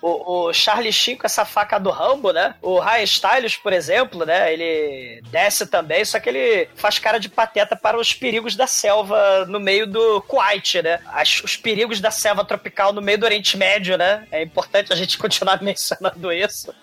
O Charlie Sheen com essa faca do Rambo, né? O Ryan Stiles, por exemplo, né? Ele desce também, só que ele faz cara de pateta para os perigos da selva no meio do Kuwait, né? Os perigos da selva tropical no meio do Oriente Médio, né? É importante a gente continuar mencionando isso.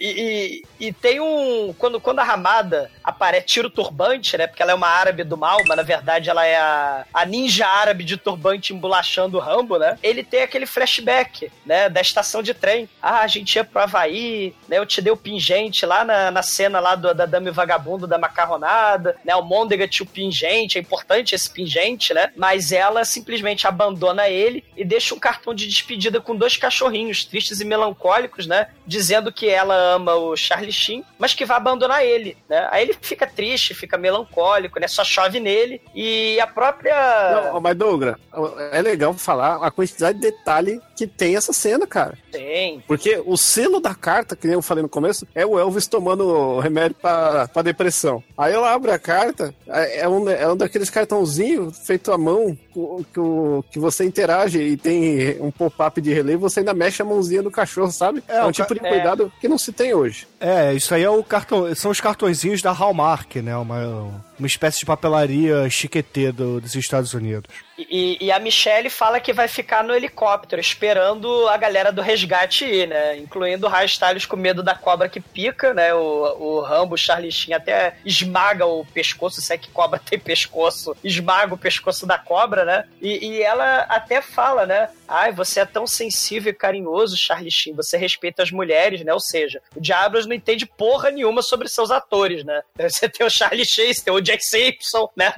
E tem um... Quando a Ramada aparece, tira o turbante, né? Porque ela é uma árabe do mal, mas na verdade ela é a ninja árabe de turbante embolachando o Rambo, né? Ele tem aquele flashback, né, da estação de trem. Ah, a gente ia pro Havaí, né, eu te dei o pingente lá na cena lá da Dame Vagabundo, da macarronada, né, o Môndega tinha o pingente, é importante esse pingente, né, mas ela simplesmente abandona ele e deixa um cartão de despedida com dois cachorrinhos tristes e melancólicos, né, dizendo que ela ama o Charlie Sheen, mas que vai abandonar ele, né, aí ele fica triste, fica melancólico, né, só chove nele, e a própria... Não, mas Douglas, é legal falar a quantidade de detalhe que tem essa cena, cara. Tem. Porque o selo da carta, que nem eu falei no começo, é o Elvis tomando remédio pra depressão. Aí ela abre a carta, é um daqueles cartãozinhos feito à mão que você interage e tem um pop-up de relé, você ainda mexe a mãozinha do cachorro, sabe? É um tipo de cuidado que não se tem hoje. É, isso aí é o cartão, são os cartõezinhos da Hallmark, né? Uma espécie de papelaria chiquetê dos Estados Unidos. E a Michelle fala que vai ficar no helicóptero, esperando liderando a galera do resgate aí, né? Incluindo o Ray Styles com medo da cobra que pica, né? O Rambo, o Charlie Sheen até esmaga o pescoço, se é que cobra tem pescoço, esmaga o pescoço da cobra, né? E ela até fala, né? Ai, você é tão sensível e carinhoso, Charlie Sheen, você respeita as mulheres, né? Ou seja, o Diablos não entende porra nenhuma sobre seus atores, né? Você tem o Charlie Sheen, tem o Jack Simpson, né?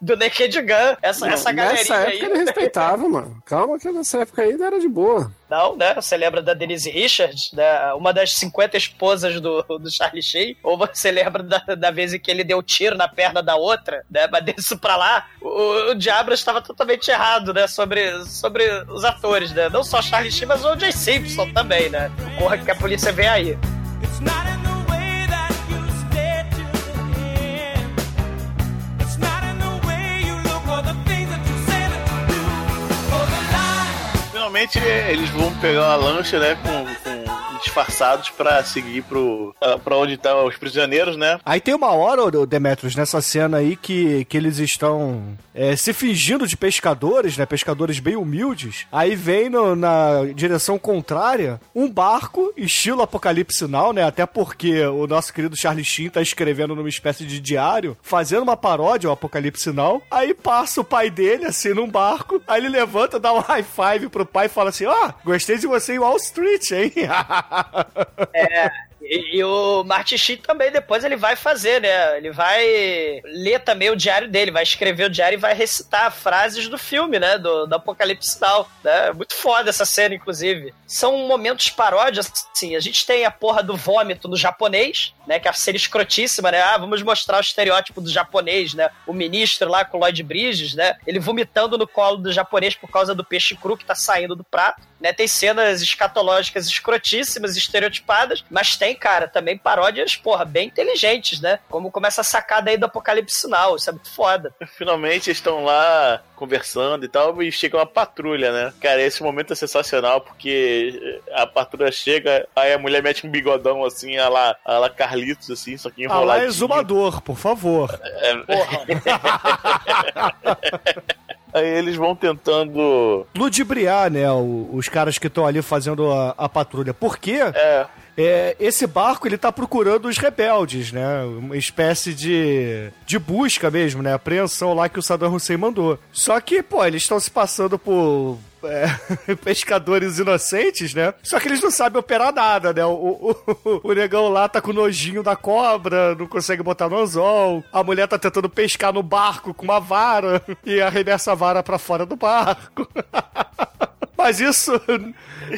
Do Naked Gun, essa galerinha aí. Nessa época ele respeitava, mano. Calma que nessa época aí ainda era de boa. Não, né? Você lembra da Denise Richards, né? Uma das 50 esposas do Charlie Sheen? Ou você lembra da vez em que ele deu um tiro na perna da outra, né? Mas disso pra lá, o Diabras estava totalmente errado, né? Sobre os atores, né? Não só Charlie Sheen, mas o Jay Simpson também, né? Corra que a polícia vem aí. It's not enough. Finalmente eles vão pegar uma lancha, né, com disfarçados pra seguir pra onde estão os prisioneiros, né? Aí tem uma hora, Demetrios, nessa cena aí que eles estão se fingindo de pescadores, né? Pescadores bem humildes. Aí vem na direção contrária um barco, estilo Apocalipse Now, né? Até porque o nosso querido Charlie Sheen tá escrevendo numa espécie de diário, fazendo uma paródia ao Apocalipse Now. Aí passa o pai dele, assim, num barco. Aí ele levanta, dá um high five pro pai e fala assim, gostei de você em Wall Street, hein? É, e o Martin Sheen também depois ele vai fazer, né? Ele vai ler também o diário dele, vai escrever o diário e vai recitar frases do filme, né? Do Apocalipse Now, né? Muito foda essa cena, inclusive. São momentos paródias, assim, a gente tem a porra do vômito no japonês, né? Que é a cena escrotíssima, né? Ah, vamos mostrar o estereótipo do japonês, né? O ministro lá com o Lloyd Bridges, né? Ele vomitando no colo do japonês por causa do peixe cru que tá saindo do prato, né? Tem cenas escatológicas escrotíssimas, estereotipadas, mas tem, cara, também paródias, porra, bem inteligentes, né? Como começa a sacada aí do Apocalipse Now, isso é muito foda. Finalmente eles estão lá conversando e tal, e chega uma patrulha, né? Cara, esse momento é sensacional, porque a patrulha chega, aí a mulher mete um bigodão, assim, a lá Carlitos, assim, só que enroladinho. A lá Exumador, por favor. Porra. Aí eles vão tentando ludibriar, né, os caras que estão ali fazendo a patrulha. Por quê? Esse barco, ele tá procurando os rebeldes, né? Uma espécie de busca mesmo, né? Apreensão lá que o Saddam Hussein mandou. Só que, pô, eles estão se passando por... pescadores inocentes, né? Só que eles não sabem operar nada, né? O negão lá tá com nojinho da cobra, não consegue botar no anzol. A mulher tá tentando pescar no barco com uma vara e arremessa a vara pra fora do barco. Mas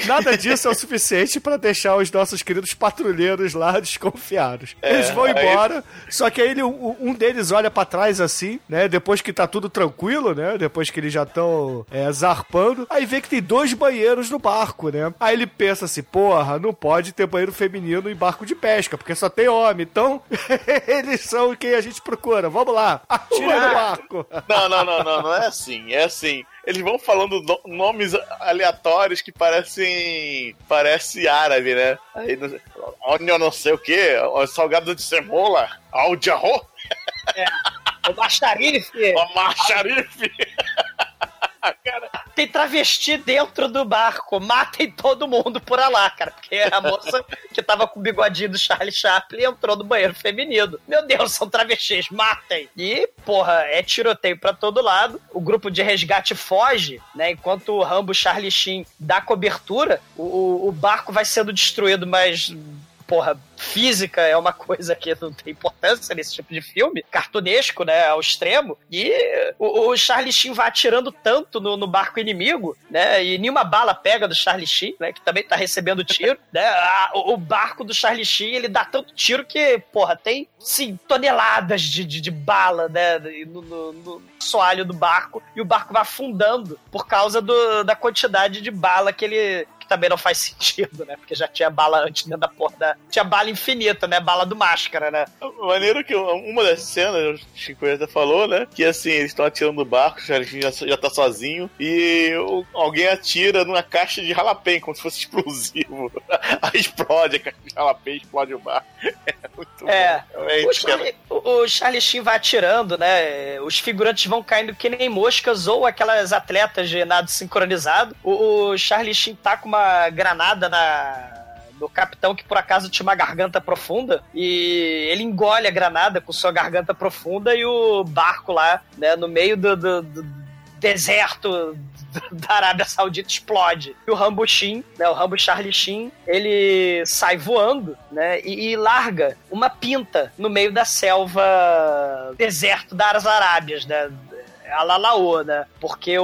nada disso é o suficiente pra deixar os nossos queridos patrulheiros lá desconfiados. Eles vão embora, só que aí um deles olha pra trás assim, né, depois que tá tudo tranquilo, né, depois que eles já estão zarpando, aí vê que tem 2 banheiros no barco, né, aí ele pensa assim, porra, não pode ter banheiro feminino em barco de pesca, porque só tem homem, então eles são quem a gente procura, vamos lá, atira no barco. Não é assim, Eles vão falando nomes aleatórios que parece árabe, né? Aí, eu não sei o quê, salgado de cebola, aljarro. O macharife. O macharife. Cara. Tem travesti dentro do barco, matem todo mundo por lá, cara, porque a moça que tava com o bigodinho do Charlie Chaplin entrou no banheiro feminino. Meu Deus, são travestis, matem! E, porra, é tiroteio pra todo lado, o grupo de resgate foge, né, enquanto o Rambo Charlie Sheen dá cobertura, o barco vai sendo destruído, mas... Porra, física é uma coisa que não tem importância nesse tipo de filme, cartunesco, né, ao extremo, e o Charlie Sheen vai atirando tanto no barco inimigo, né, e nenhuma bala pega do Charlie Sheen, né, que também tá recebendo tiro, né, o barco do Charlie Sheen, ele dá tanto tiro que, porra, tem, sim, toneladas de bala, né, no soalho do barco, e o barco vai afundando por causa da quantidade de bala que ele... também não faz sentido, né? Porque já tinha bala antes dentro da porra da... Tinha bala infinita, né? Bala do Máscara, né? Maneiro que uma das cenas, o Chico já falou, né? Que assim, eles estão atirando no barco, o Charlie Sheen já tá sozinho, e alguém atira numa caixa de ralapém, como se fosse explosivo. Aí explode a caixa de ralapém, explode o barco. É muito bom. o Charlie Sheen vai atirando, né? Os figurantes vão caindo que nem moscas ou aquelas atletas de nado sincronizado. O Charlie Sheen tá com uma granada do capitão que por acaso tinha uma garganta profunda, e ele engole a granada com sua garganta profunda, e o barco lá, né, no meio do deserto da Arábia Saudita explode. E o Rambo Sheen, né, o Rambo Charlie Sheen, ele sai voando, né, e larga uma pinta no meio da selva deserto das Arábias, né, a Lalaô, né? Porque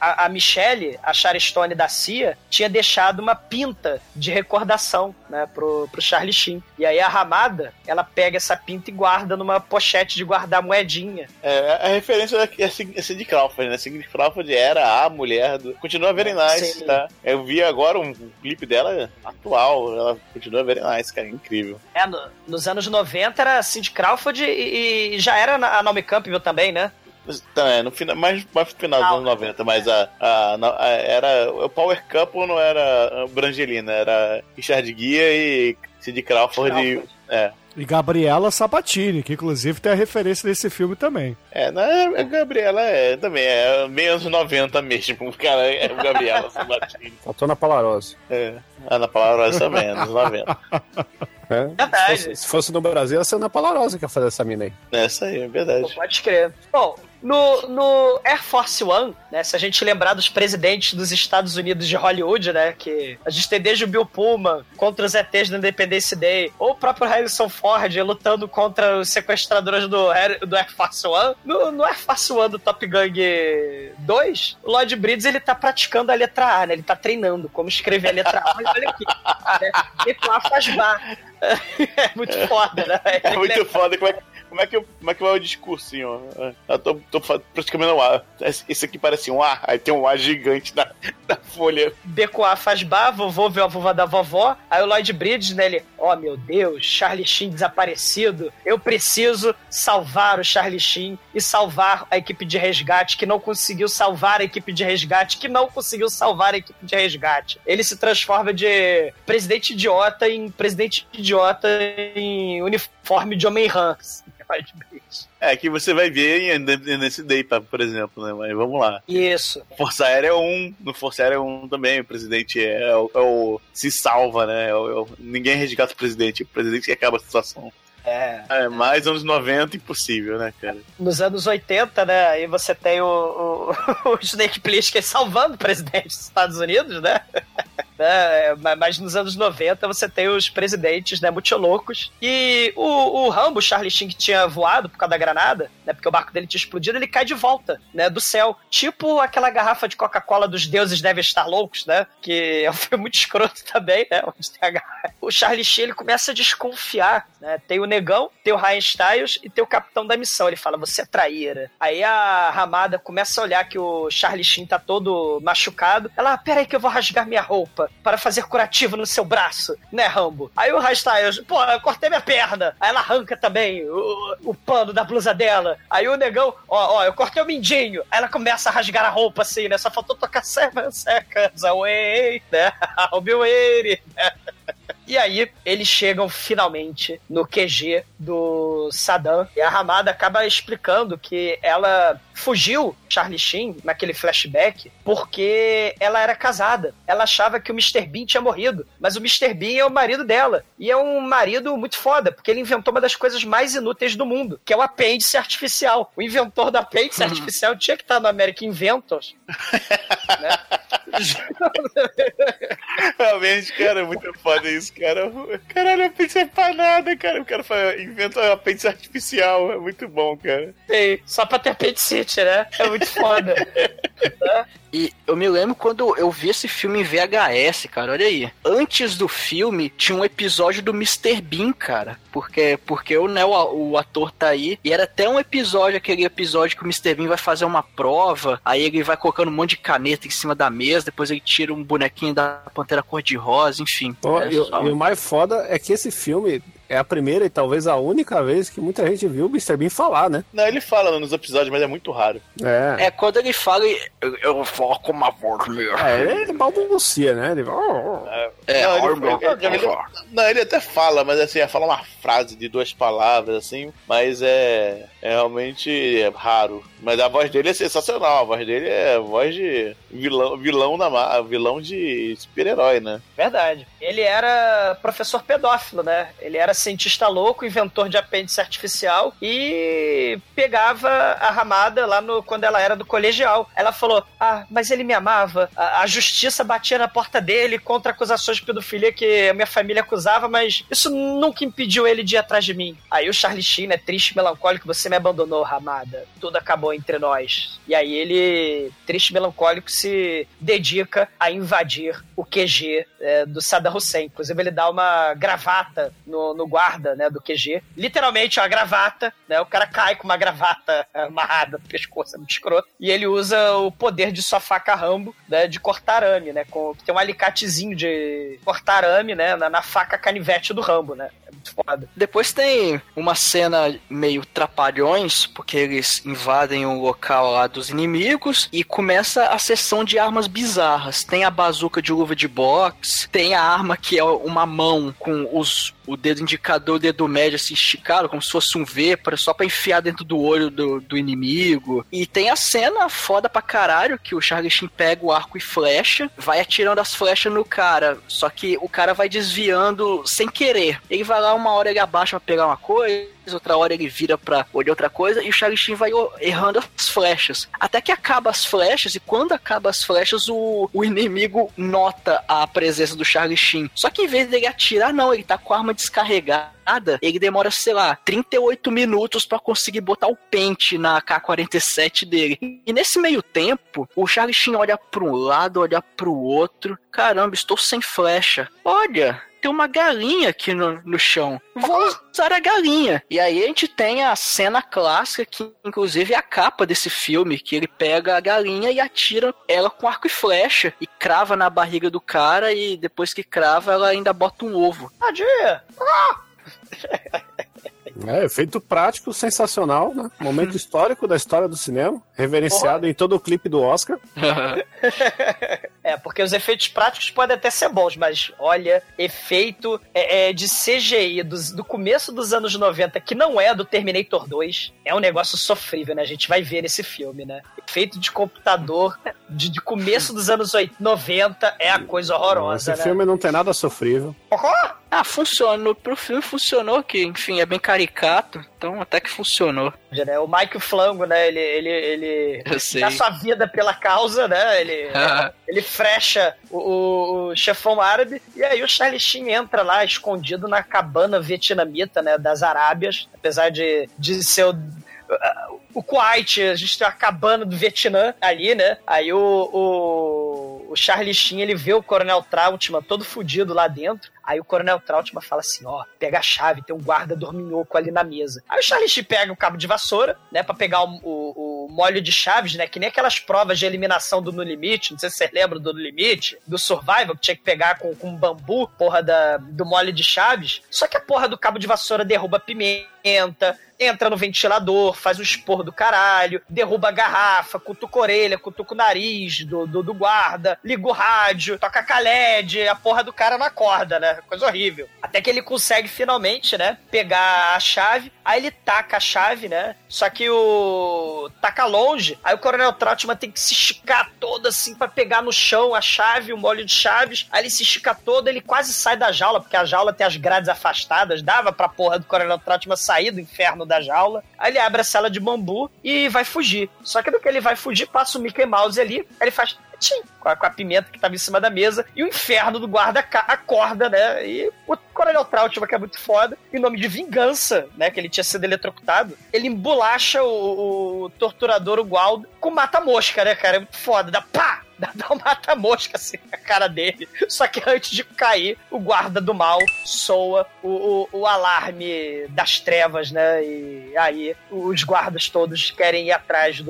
a Michelle, a Sharon Stone da CIA, tinha deixado uma pinta de recordação, né, pro Charlie Sheen. E aí a Ramada, ela pega essa pinta e guarda numa pochete de guardar moedinha. A referência é Cindy Crawford, né? Cindy Crawford era a mulher do... Continua very nice, tá? Eu vi agora um clipe dela atual, ela continua very nice, cara, incrível. Nos anos 90 era Cindy Crawford e já era a Naomi Campbell também, né? Também, no final, mais pro final dos anos 90, mas era o Power Couple, não era Brangelina, era Richard Gere e Cindy Crawford. E Gabriela Sabatini, que inclusive tem a referência desse filme também. A Gabriela também, meio anos 90 mesmo, cara, é o Gabriela Sabatini. Faltou na Palarose. Ana Palarose também, anos 90. Verdade. Se fosse no Brasil, ia ser Ana Palarose que ia fazer essa mina aí. Essa aí, é verdade. Pô, pode crer. Bom, no Air Force One, né, se a gente lembrar dos presidentes dos Estados Unidos de Hollywood, né, que a gente tem desde o Bill Pullman contra os ETs do Independence Day, ou o próprio Harrison Ford lutando contra os sequestradores do Air Force One, no Air Force One do Top Gang 2, o Lloyd Bridges, ele tá praticando a letra A, né, ele tá treinando como escrever a letra A, mas olha aqui, né, letra A faz bar. É muito foda, né? É muito foda, como é que vai o discursinho? Eu tô praticamente um A. Esse aqui parece um A, aí tem um A gigante na folha. Becoar faz bar, vovô vê a vovó da vovó. Aí o Lloyd Bridges, né, ele... Oh, meu Deus, Charlie Sheen desaparecido. Eu preciso salvar o Charlie Sheen e salvar a equipe de resgate que não conseguiu salvar a equipe de resgate, que não conseguiu salvar a equipe de resgate. Ele se transforma de presidente idiota em uniforme de Homem-Rã. Que você vai ver nesse Day, por exemplo, né? Mas vamos lá. Isso. Força Aérea 1, no Força Aérea 1 também, o presidente é o se salva, né? Ninguém resgata o presidente, é o presidente que acaba a situação. Mais anos 90, impossível, né, cara? Nos anos 80, né, aí você tem o Snake Plissken salvando o presidente dos Estados Unidos, né? Mas nos anos 90 você tem os presidentes, né, muito loucos. E o Rambo, Charlie Sheen, que tinha voado por causa da granada, né, porque o barco dele tinha explodido, ele cai de volta, né, do céu. Tipo aquela garrafa de Coca-Cola dos Deuses Devem Estar Loucos, né, que é um filme muito escroto também, né, onde tem a garrafa. O Charlie Sheen, ele começa a desconfiar, né, tem o Negão, tem o Ryan Stiles e tem o Capitão da Missão. Ele fala, você é traíra. Aí a Ramada começa a olhar que o Charlie Sheen tá todo machucado. Ela, peraí que eu vou rasgar minha roupa para fazer curativo no seu braço, né, Rambo? Aí o Ryan Stiles, pô, eu cortei minha perna. Aí ela arranca também o pano da blusa dela. Aí o Negão, ó, eu cortei o mindinho. Aí ela começa a rasgar a roupa assim, né? Só faltou tocar Seven Seconds Away, né? I'll be waiting, né? E aí, eles chegam finalmente no QG do Saddam. E a Ramada acaba explicando que ela fugiu, Charlie Sheen, naquele flashback, porque ela era casada. Ela achava que o Mr. Bean tinha morrido. Mas o Mr. Bean é o marido dela. E é um marido muito foda, porque ele inventou uma das coisas mais inúteis do mundo, que é o apêndice artificial. O inventor do apêndice artificial tinha que estar no American Inventors. Né? Realmente, cara, é muito foda isso, cara. Caralho, apêndice é pra nada, cara. O cara inventa um apêndice artificial. É muito bom, cara. Tem, só pra ter apendicite, né? É muito foda. Né? E eu me lembro quando eu vi esse filme em VHS, cara, olha aí. Antes do filme, tinha um episódio do Mr. Bean, cara. Porque o ator tá aí. E era até um episódio, aquele episódio que o Mr. Bean vai fazer uma prova. Aí ele vai colocando um monte de caneta em cima da mesa. Depois ele tira um bonequinho da Pantera Cor-de-Rosa, enfim. E o mais foda é que esse filme... É a primeira e talvez a única vez que muita gente viu o Mr. Bean falar, né? Não, ele fala nos episódios, mas é muito raro. É quando ele fala, eu falo com uma voz meio... ele balbucia, né? Ele... Não, ele até fala, mas assim, é falar uma frase de duas palavras, assim, mas é realmente raro. Mas a voz dele é sensacional, a voz dele é voz de vilão de super-herói, né? Verdade. Ele era professor pedófilo, né? Ele era cientista louco, inventor de apêndice artificial e pegava a Ramada lá quando ela era do colegial. Ela falou, mas ele me amava. A justiça batia na porta dele contra acusações de pedofilia que a minha família acusava, mas isso nunca impediu ele de ir atrás de mim. Aí o Charlie Sheen, né, triste, melancólico, você me abandonou, Ramada. Tudo acabou entre nós. E aí ele, triste, melancólico, se dedica a invadir o QG do Saddam Hussein. Inclusive ele dá uma gravata no guarda, né, do QG. Literalmente uma gravata, né, o cara cai com uma gravata amarrada no pescoço, é muito escroto. E ele usa o poder de sua faca Rambo, né, de cortar arame, né, que tem um alicatezinho de cortar arame, né, na faca canivete do Rambo, né. É muito foda. Depois tem uma cena meio trapalhões, porque eles invadem o local lá dos inimigos e começa a sessão de armas bizarras. Tem a bazuca de luva de boxe, tem a arma que é uma mão com o dedo indicador, o dedo médio assim esticado, como se fosse um V, só pra enfiar dentro do olho do inimigo. E tem a cena foda pra caralho, que o Charlie Sheen pega o arco e flecha, vai atirando as flechas no cara, só que o cara vai desviando sem querer. Ele vai lá, uma hora ele abaixa pra pegar uma coisa, outra hora ele vira pra olhar outra coisa, e o Charlie Sheen vai errando as flechas. Até que acaba as flechas, e quando acaba as flechas, o inimigo nota a presença do Charlie Sheen. Só que em vez dele atirar, não, ele tá com a arma descarregada, ele demora, sei lá, 38 minutos pra conseguir botar o pente na K-47 dele. E nesse meio tempo, o Charlie Sheen olha pra um lado, olha pro outro. Caramba, estou sem flecha. Olha, tem uma galinha aqui no chão. Vou usar a galinha. E aí a gente tem a cena clássica, que inclusive é a capa desse filme, que ele pega a galinha e atira ela com arco e flecha e crava na barriga do cara, e depois que crava, ela ainda bota um ovo. Adia! Efeito prático sensacional, né? Momento histórico da história do cinema, reverenciado em todo o clipe do Oscar. Porque os efeitos práticos podem até ser bons, mas olha, efeito de CGI do começo dos anos 90, que não é do Terminator 2, é um negócio sofrível, né? A gente vai ver nesse filme, né? Efeito de computador de começo dos anos 90 é a coisa horrorosa. Esse filme não tem nada sofrível. Funcionou. Pro filme funcionou, que enfim, é bem caricato, então até que funcionou. O Mike Flango, né? Ele dá sua vida pela causa, né? Ele frecha o chefão árabe, e aí o Charlie Sheen entra lá escondido na cabana vietnamita, né? Das Arábias, apesar de ser o Kuwait, a gente tem a cabana do Vietnã ali, né? Aí o Charlie Sheen, ele vê o Coronel Trautmann todo fudido lá dentro. Aí o Coronel Trautmann fala assim, pega a chave, tem um guarda dorminhoco ali na mesa. Aí o Charlie Sheen pega o cabo de vassoura, né, pra pegar o molho de chaves, né, que nem aquelas provas de eliminação do No Limite, não sei se vocês lembram do No Limite, do Survival, que tinha que pegar com bambu, porra do molho de chaves. Só que a porra do cabo de vassoura derruba a pimenta, entra no ventilador, faz um esporro do caralho, derruba a garrafa, cutuca a orelha, cutuca o nariz do guarda, liga o rádio, toca a caled, a porra do cara não acorda, né? Coisa horrível. Até que ele consegue finalmente, né, pegar a chave. Aí ele taca a chave, né? Só que taca longe. Aí o Coronel Trautmann tem que se esticar todo assim pra pegar no chão a chave, o molho de chaves. Aí ele se estica todo, ele quase sai da jaula, porque a jaula tem as grades afastadas. Dava pra porra do Coronel Trautmann sair do inferno da jaula. Aí ele abre a sala de bambu e vai fugir. Só que do que ele vai fugir, passa o Mickey Mouse ali. Aí ele faz... com a pimenta que tava em cima da mesa, e o inferno do guarda acorda, né? E o Coronel Trautmann, que é muito foda, em nome de vingança, né, que ele tinha sido eletrocutado, ele embolacha o torturador Ubaldo com mata-mosca, né, cara? É muito foda, dá pá! Dá um mata-mosca assim na cara dele. Só que antes de cair, o guarda do mal soa o alarme das trevas, né? E aí os guardas todos querem ir atrás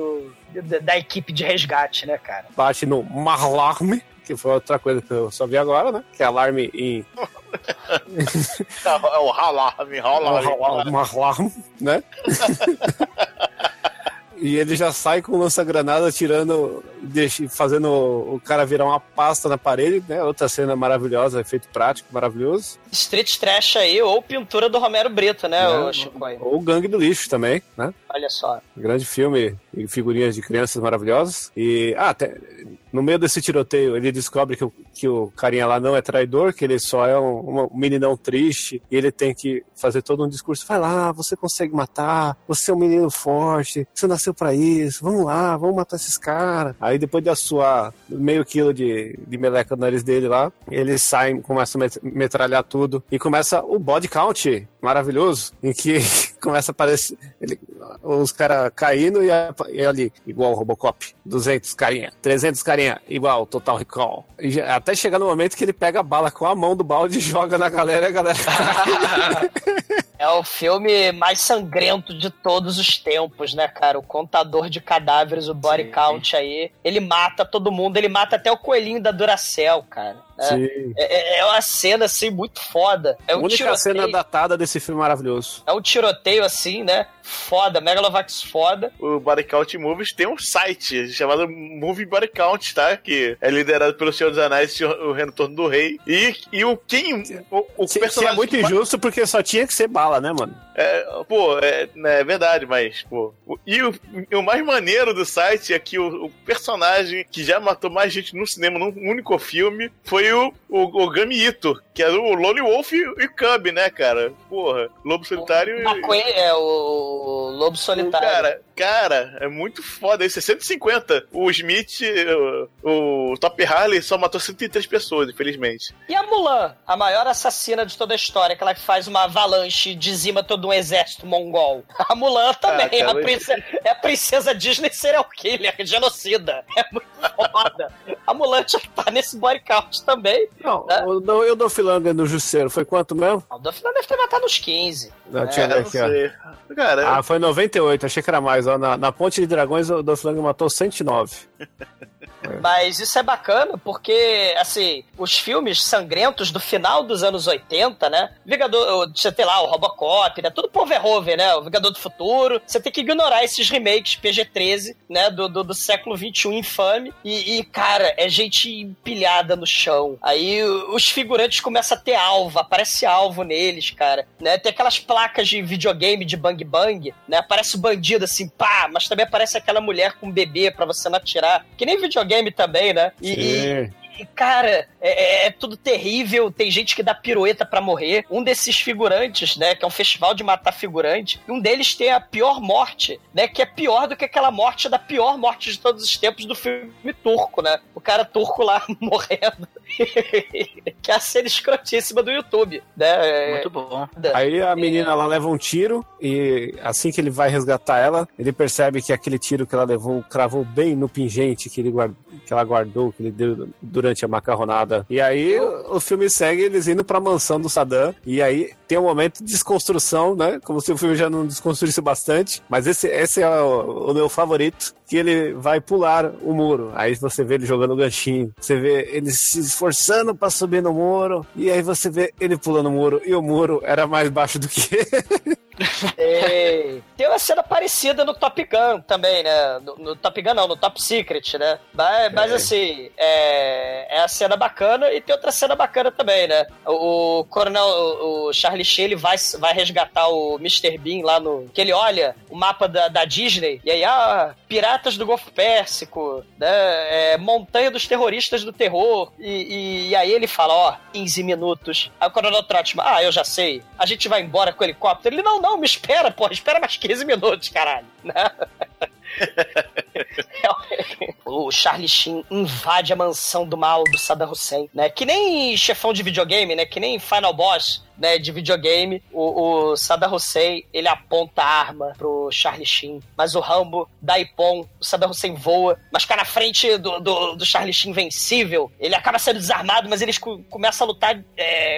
da equipe de resgate, né, cara? Bate no alarme. que foi outra coisa que eu só vi agora, né? Que é alarme em... é o alarme, alarme, né? E ele já sai com lança-granada tirando, fazendo o cara virar uma pasta na parede, né? Outra cena maravilhosa, efeito prático, maravilhoso. Street Trash aí, ou pintura do Romero Brito, né, o Chico aí. Ou Gangue do Lixo também, né? Olha só. Grande filme e figurinhas de crianças maravilhosas. E, no meio desse tiroteio, ele descobre que o carinha lá não é traidor, que ele só é um meninão triste, e ele tem que fazer todo um discurso. Vai lá, você consegue matar, você é um menino forte, você nasceu pra isso, vamos lá, vamos matar esses caras. Aí depois de assoar meio quilo de meleca no nariz dele lá, ele sai, começa a metralhar tudo, e começa o body count maravilhoso, em que começa a aparecer os caras caindo e ali, igual o Robocop, 200 carinha, 300 carinha, igual Total Recall. E até chegar no momento que ele pega a bala com a mão do balde e joga na galera e a galera... É o filme mais sangrento de todos os tempos, né, cara? O contador de cadáveres, o body count aí. Ele mata todo mundo, ele mata até o coelhinho da Duracell, cara. Né? É uma cena, assim, muito foda. É um tiroteio. A única cena datada desse filme maravilhoso. É um tiroteio, assim, né? Foda, Megalovax foda. O Body Count Movies tem um site chamado Movie Body Count, tá? Que é liderado pelo Senhor dos Anéis, o Retorno do Rei. E o quem... O personagem é muito injusto, porque só tinha que ser bala, né, mano? É verdade, mas, pô... E o mais maneiro do site é que o personagem que já matou mais gente no cinema num único filme foi o Gami Ito, que era o Lone Wolf e o Cub, né, cara? Porra, Lobo Solitário o Lobo Solitário. Cara, é muito foda. Isso é 150. O Smith, o Topper Harley, só matou 103 pessoas, infelizmente. E a Mulan, a maior assassina de toda a história, aquela que faz uma avalanche e dizima todo um exército mongol. A Mulan também, é a princesa Disney serial killer, genocida. É muito foda. A Mulan já tá nesse body count também. Não, né? Eu dou Filanga no Jusseiro, foi quanto mesmo? O do Filanga deve ter matado uns 15. Não, tinha aqui, ó. Cara, foi 98, achei que era mais. Na Ponte de Dragões, o Doflamingo matou 109. Mas isso é bacana porque, assim, os filmes sangrentos do final dos anos 80, né? Vingador, você tem lá o Robocop, né? Tudo por Verhoeven, né? O Vingador do Futuro. Você tem que ignorar esses remakes PG-13, né? Do século XXI infame. E, cara, é gente empilhada no chão. Aí os figurantes começam a ter alvo, aparece alvo neles, cara. Né? Tem aquelas placas de videogame de Bang Bang, né? Aparece o bandido assim, pá! Mas também aparece aquela mulher com um bebê pra você não atirar. Que nem videogame também, né? E cara, é tudo terrível. Tem gente que dá pirueta pra morrer. Um desses figurantes, né? Que é um festival de matar figurante. E um deles tem a pior morte, né? Que é pior do que aquela morte da pior morte de todos os tempos do filme turco, né? O cara turco lá morrendo. Que é a cena escrotíssima do YouTube, né? Muito bom. Aí a menina lá leva um tiro e assim que ele vai resgatar ela, ele percebe que aquele tiro que ela levou cravou bem no pingente que ela guardou, que ele deu durante a macarronada. E aí o filme segue eles indo pra mansão do Saddam. E aí tem um momento de desconstrução, né? Como se o filme já não desconstruísse bastante. Mas esse é o meu favorito. Que ele vai pular o muro. Aí você vê ele jogando o ganchinho. Você vê ele se esforçando pra subir no muro. E aí você vê ele pulando o muro. E o muro era mais baixo do que ele. Tem uma cena parecida no Top Gun também, né? No Top Gun não, no Top Secret, né? Mas assim, é a cena bacana e tem outra cena bacana também, né? O coronel, o Charlie Sheen, ele vai resgatar o Mr. Bean lá no... Que ele olha o mapa da Disney e aí, Piratas do Golfo Pérsico, né? Montanha dos Terroristas do Terror e aí ele fala, 15 minutos. Aí o coronel Trotman, eu já sei. A gente vai embora com o helicóptero. Ele, não, me espera, porra, espera mais 15 minutos, caralho, né? O Charlie Sheen invade a mansão do mal do Saddam Hussein, né? Que nem chefão de videogame, né? Que nem Final Boss, né, de videogame. O Saddam Hussein, ele aponta a arma pro Charlie Sheen, mas o Rambo dá ipom, o Saddam Hussein voa, mas cai na frente do Charlie Sheen invencível. Ele acaba sendo desarmado, mas eles começam a lutar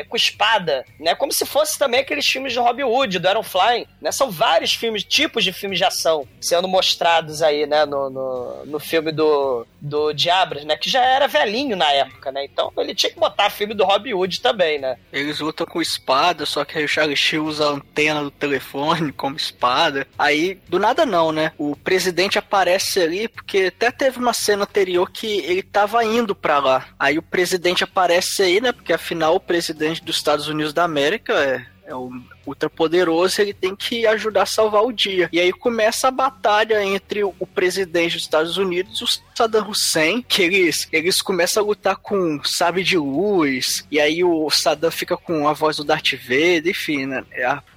com espada, né? Como se fosse também aqueles filmes de Robin Hood, do Aaron Flynn, né? São vários filmes, tipos de filmes de ação sendo mostrados aí, né, no no filme do Diabras, né? Que já era velhinho na época, né? Então ele tinha que botar filme do Robin Hood também, né? Eles lutam com espada, só que aí o Charlie Sheen usa a antena do telefone como espada. Aí, do nada não, né? O presidente aparece ali, porque até teve uma cena anterior que ele tava indo pra lá. Aí o presidente aparece aí, né? Porque afinal o presidente dos Estados Unidos da América é o ultrapoderoso, ele tem que ajudar a salvar o dia. E aí começa a batalha entre o presidente dos Estados Unidos e o Saddam Hussein, que eles começam a lutar com sabre de luz, e aí o Saddam fica com a voz do Darth Vader, enfim, né?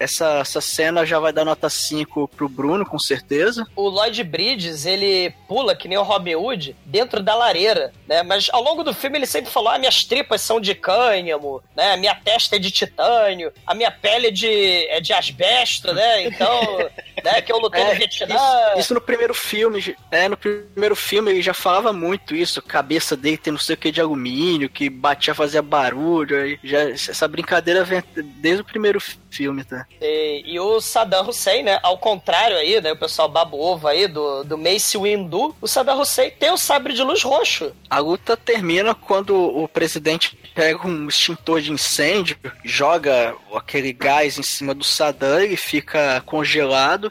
Essa cena já vai dar nota 5 pro Bruno, com certeza. O Lloyd Bridges, ele pula, que nem o Robin Hood, dentro da lareira, né? Mas ao longo do filme ele sempre falou, minhas tripas são de cânhamo, né? A minha testa é de titânio, a minha pele é de asbesto, né? Então, né? Que eu lutei no Vietnã. Isso no primeiro filme, ele já falava muito isso, cabeça dele tem não sei o que de alumínio, que batia, fazia barulho, aí já, essa brincadeira vem desde o primeiro filme, tá? E o Saddam Hussein, né? Ao contrário aí, né? O pessoal babo ovo aí do Mace Windu, o Saddam Hussein tem o sabre de luz roxo. A luta termina quando o presidente pega um extintor de incêndio, joga aquele gás em cima do Saddam, ele fica congelado,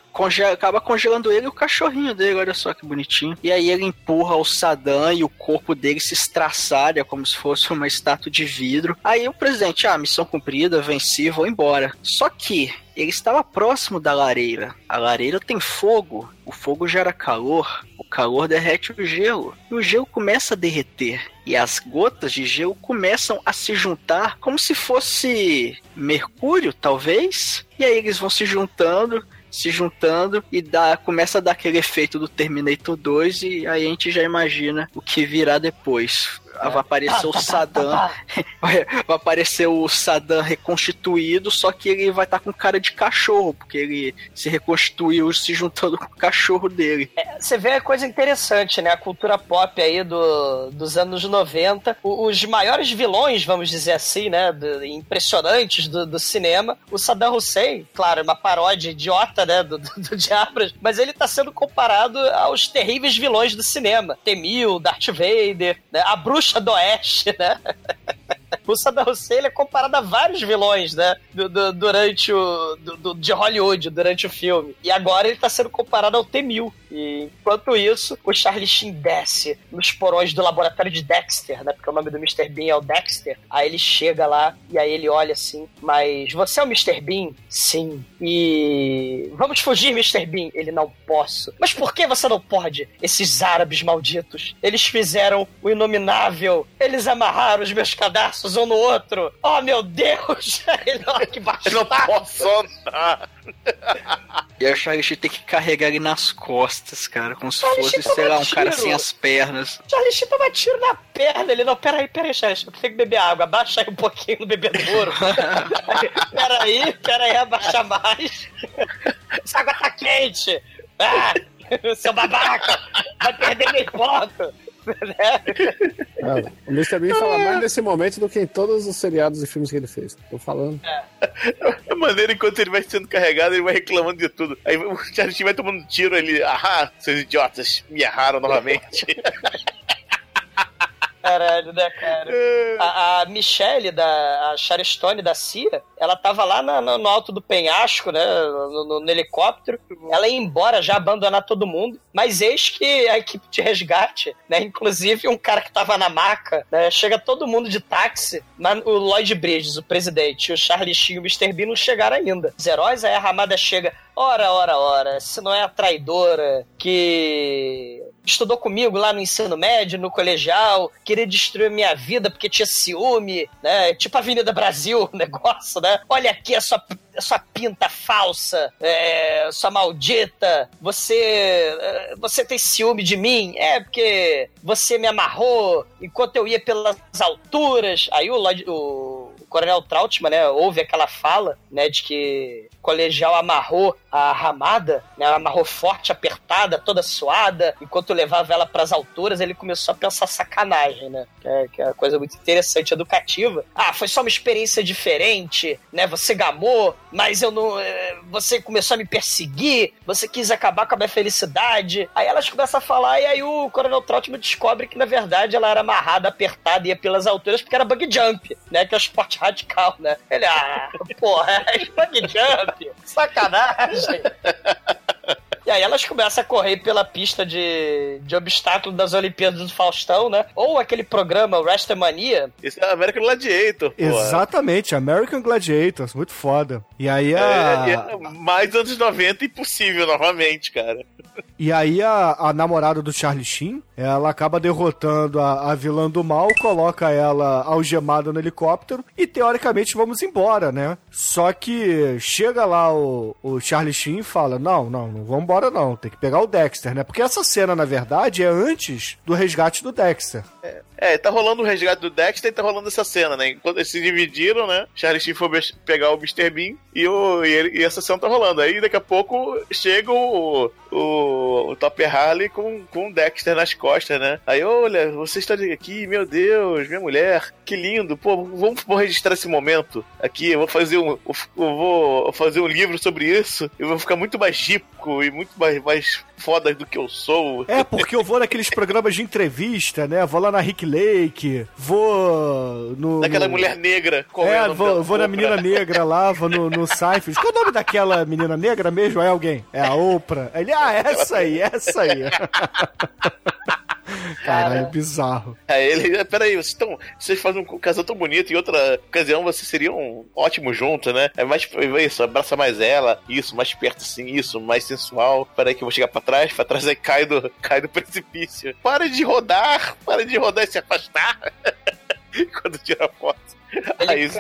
acaba congelando ele e o cachorrinho dele, olha só que bonitinho. E aí ele empurra o Saddam e o corpo dele se estraçalha como se fosse uma estátua de vidro. Aí o presidente, missão cumprida, venci, vou embora. Só que ele estava próximo da lareira. A lareira tem fogo. O fogo gera calor. O calor derrete o gelo. E o gelo começa a derreter. E as gotas de gelo começam a se juntar como se fosse mercúrio, talvez. E aí eles vão se juntando e começa a dar aquele efeito do Terminator 2 e aí a gente já imagina o que virá depois. Vai aparecer o Saddam vai aparecer o Saddam reconstituído, só que ele vai estar com cara de cachorro, porque ele se reconstituiu se juntando com o cachorro dele. Você vê a coisa interessante, né? A cultura pop aí dos anos 90, os maiores vilões, vamos dizer assim, né? Impressionantes do cinema. O Saddam Hussein, claro, é uma paródia idiota, né? Do Diabras, mas ele tá sendo comparado aos terríveis vilões do cinema. Temil, Darth Vader, né? A Bruxa do Oeste, né? O Saddam Hussein ele é comparado a vários vilões, né? De Hollywood, durante o filme. E agora ele tá sendo comparado ao T-1000. E enquanto isso, o Charlie Sheen desce nos porões do laboratório de Dexter, né? Porque o nome do Mr. Bean é o Dexter. Aí ele chega lá e aí ele olha assim, mas você é o Mr. Bean? Sim. E vamos fugir, Mr. Bean? Ele, não posso. Mas por que você não pode? Esses árabes malditos, eles fizeram o inominável. Eles amarraram os meus cadarços um no outro. Oh, meu Deus! Ele, olha que baixo. Eu não posso andar. E o Charlie Sheen tem que carregar ele nas costas, cara, como se fosse, sei lá, um cara sem as pernas. Charlie Sheen toma tiro na perna. Ele, não, peraí, Charlie Sheen, eu tenho que beber água. Abaixa aí um pouquinho no bebedouro. peraí, abaixa mais. Essa água tá quente. Seu babaca, vai perder minha foto. O Mr. Bean fala mais nesse momento do que em todos os seriados e filmes que ele fez. Tô falando. A maneira, enquanto ele vai sendo carregado, ele vai reclamando de tudo. Aí o Charlie Sheen vai tomando tiro, ele... seus idiotas, me erraram novamente. Caralho, né, cara? A Michelle, a Sharon Stone da CIA, ela tava lá no alto do penhasco, né? No helicóptero. Ela ia embora já, abandonar todo mundo. Mas eis que a equipe de resgate, né? Inclusive um cara que tava na maca, né? Chega todo mundo de táxi. Mas o Lloyd Bridges, o presidente, o Charlie Sheen e o Mr. Bean não chegaram ainda. Os heróis, aí a Ramada chega... Ora, se não é a traidora que estudou comigo lá no ensino médio, no colegial, queria destruir minha vida porque tinha ciúme, né? Tipo Avenida Brasil, o negócio, né? Olha aqui a sua pinta falsa, sua maldita, você tem ciúme de mim? Porque você me amarrou enquanto eu ia pelas alturas. Aí o Coronel Trautmann, né, ouve aquela fala, né, de que o colegial amarrou a Ramada, né, ela amarrou forte, apertada, toda suada, enquanto levava ela pras alturas, ele começou a pensar sacanagem, né, que é uma coisa muito interessante, educativa. Ah, foi só uma experiência diferente, né, você gamou, mas eu não... você começou a me perseguir, você quis acabar com a minha felicidade. Aí elas começam a falar, e aí o Coronel Trautmann descobre que, na verdade, ela era amarrada, apertada, ia pelas alturas, porque era bug jump, né, que é um esporte radical, né. Ele, porra, é bug jump, sacanagem. E aí elas começam a correr pela pista de obstáculo das Olimpíadas do Faustão, né? Ou aquele programa, o Wrestlemania. Isso é American Gladiator, pô. Exatamente, American Gladiator, muito foda. E aí mais anos 90 impossível novamente, cara. E aí a namorada do Charlie Sheen, ela acaba derrotando a vilã do mal, coloca ela algemada no helicóptero e, teoricamente, vamos embora, né? Só que chega lá o Charlie Sheen e fala, não vamos embora não, tem que pegar o Dexter, né? Porque essa cena, na verdade, é antes do resgate do Dexter. Tá rolando o resgate do Dexter e tá rolando essa cena, né? Enquanto eles se dividiram, né? Charlie Sheen foi pegar o Mr. Bean e essa cena tá rolando. Aí, daqui a pouco, chega o Topper Harley com o Dexter nas costas, né? Aí, olha, você está aqui, meu Deus, minha mulher, que lindo. Pô, vamos registrar esse momento aqui. Eu vou fazer um livro sobre isso. Eu vou ficar muito mais rico e muito mais foda do que eu sou. É, porque eu vou naqueles programas de entrevista, né? Vou lá na Rick Lake, vou no... Daquela mulher negra. Vou na menina negra lá, vou no Seinfeld. Qual é o nome daquela menina negra mesmo? É alguém? É a Oprah. Ele, essa aí. Cara, é bizarro. Peraí, vocês fazem um casal tão bonito, em outra ocasião vocês seriam ótimos juntos, né? É mais isso, abraça mais ela, isso, mais perto assim, isso, mais sensual. Peraí que eu vou chegar pra trás aí cai do precipício. Para de rodar e se afastar. Quando tira a foto. Aí os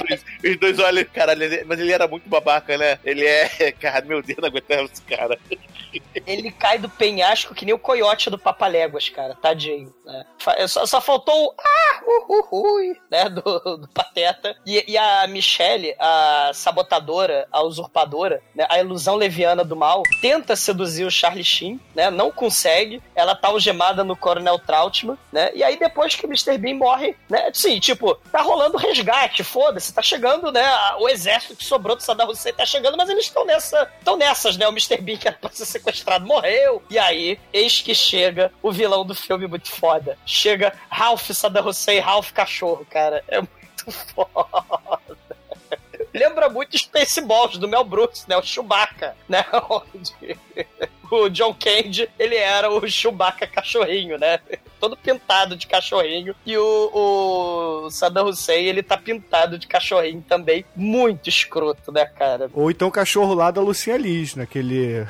dois olham, caralho, mas ele era muito babaca, né? Ele é, cara, meu Deus, não aguentava esse cara. Ele cai do penhasco que nem o coiote do Papaléguas, cara, tadinho, né? Só faltou o né, do Pateta. E a Michelle, a sabotadora, a usurpadora, né, a ilusão leviana do mal, tenta seduzir o Charlie Sheen, né, não consegue, ela tá algemada no Coronel Trautmann, né, e aí depois que o Mr. Bean morre, né, sim, tipo, tá rolando resgate, foda-se, tá chegando, né, o exército que sobrou do Saddam Hussein tá chegando, mas eles estão nessas, né, o Mr. Bean que era pra ser sequestrado, morreu, e aí, eis que chega o vilão do filme muito foda, chega Ralph Saddam Hussein, Ralph Cachorro, cara, é muito foda. Lembra muito Spaceballs do Mel Brooks, né, o Chewbacca, né, onde o John Candy, ele era o Chewbacca cachorrinho, né? Todo pintado de cachorrinho. E o Saddam Hussein, ele tá pintado de cachorrinho também. Muito escroto, né, cara? Ou então o cachorro lá da Lucinha Liz, naquele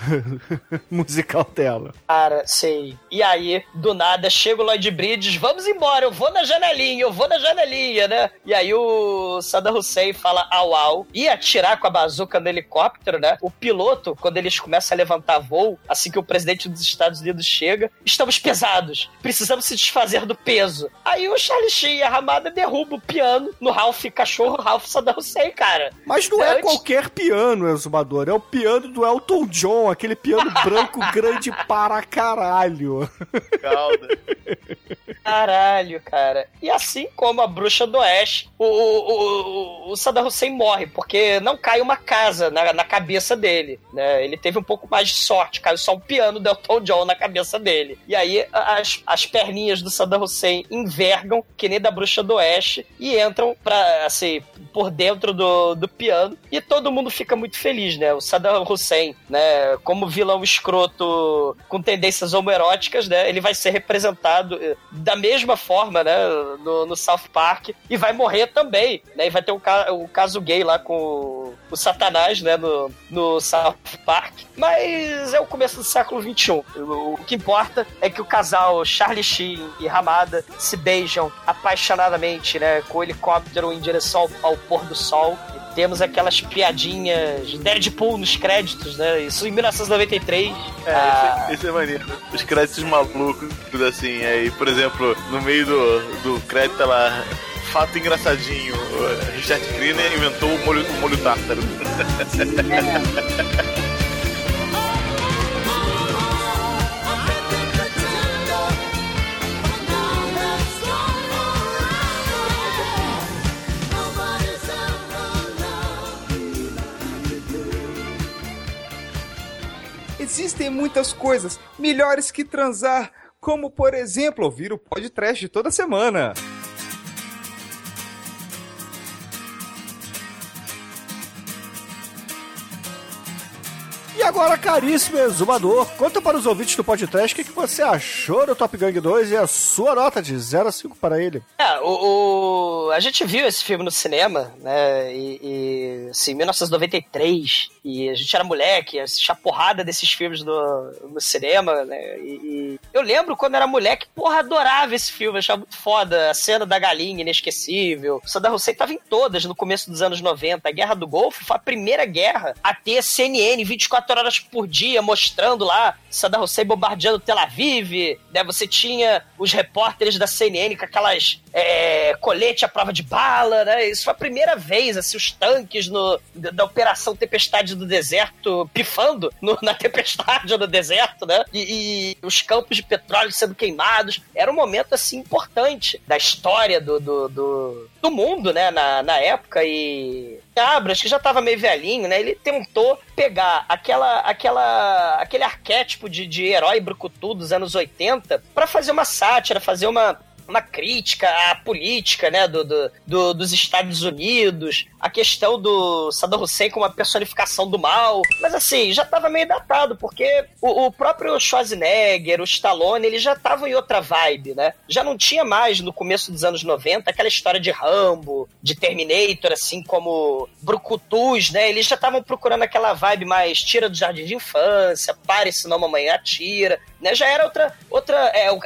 musical dela. Cara, sei. E aí, do nada, chega o Lloyd Bridges, vamos embora, eu vou na janelinha, né? E aí o Saddam Hussein fala au au, e atirar com a bazuca no helicóptero, né? O piloto, quando eles começam a levantar voo, assim que o presidente dos Estados Unidos chega, estamos pesados, precisamos se desfazer do peso. Aí o Charlie Sheen e a Ramada derrubam o piano no Ralph Cachorro, Ralph Saddam Hussein, cara. Mas não é qualquer piano, Exumador, é o piano do Elton John, aquele piano branco grande para caralho. Calda. Caralho, cara. E assim como a Bruxa do Oeste, o Saddam Hussein morre, porque não cai uma casa na cabeça dele, né? Ele teve um pouco mais de sorte, caiu só um piano do Elton John na cabeça dele. E aí as perninhas do Saddam Hussein envergam, que nem da Bruxa do Oeste, e entram assim, por dentro do piano, e todo mundo fica muito feliz, né? O Saddam Hussein, né, como vilão escroto com tendências homoeróticas, né, ele vai ser representado da mesma forma, né, no South Park, e vai morrer também, né, e vai ter o caso gay lá com o Satanás, né, no South Park. Mas é o começo do século XXI. O que importa é que o casal Charlie Sheen e Ramada se beijam apaixonadamente, né, com o helicóptero em direção ao pôr do sol. E temos aquelas piadinhas Deadpool nos créditos, né, isso em 1993. Isso é maneiro. Os créditos malucos, tudo assim. Aí, por exemplo, no meio do crédito tá lá... Fato engraçadinho, Richard Greener inventou o molho tártaro. Existem muitas coisas melhores que transar, como, por exemplo, ouvir o podcast toda semana. E agora, caríssimo Exumador, conta para os ouvintes do podcast o que você achou do Top Gang 2 e a sua nota de 0 a 5 para ele. A gente viu esse filme no cinema, né, e assim, 1993, e a gente era moleque, assistia a porrada desses filmes no cinema, né, e eu lembro quando era moleque, porra, adorava esse filme, achava muito foda, a cena da galinha inesquecível, o Saddam Hussein tava em todas no começo dos anos 90, a Guerra do Golfo foi a primeira guerra a ter CNN 24 horas por dia, mostrando lá Saddam Hussein bombardeando Tel Aviv, né? Você tinha os repórteres da CNN com aquelas colete à prova de bala, né? Isso foi a primeira vez, assim, os tanques da Operação Tempestade do Deserto pifando na tempestade do deserto, né? E os campos de petróleo sendo queimados. Era um momento, assim, importante da história do mundo, né? Na época, e Abrahams, que já tava meio velhinho, né? Ele tentou pegar aquele arquétipo de herói brucutu dos anos 80 pra fazer uma sátira, fazer uma crítica à política, né, dos Estados Unidos, a questão do Saddam Hussein como a personificação do mal, mas assim, já estava meio datado, porque o próprio Schwarzenegger, o Stallone, eles já estavam em outra vibe, né, já não tinha mais no começo dos anos 90 aquela história de Rambo, de Terminator, assim, como brucutus, né, eles já estavam procurando aquela vibe mais tira do jardim de infância, pare senão mamãe atira, né, já era outra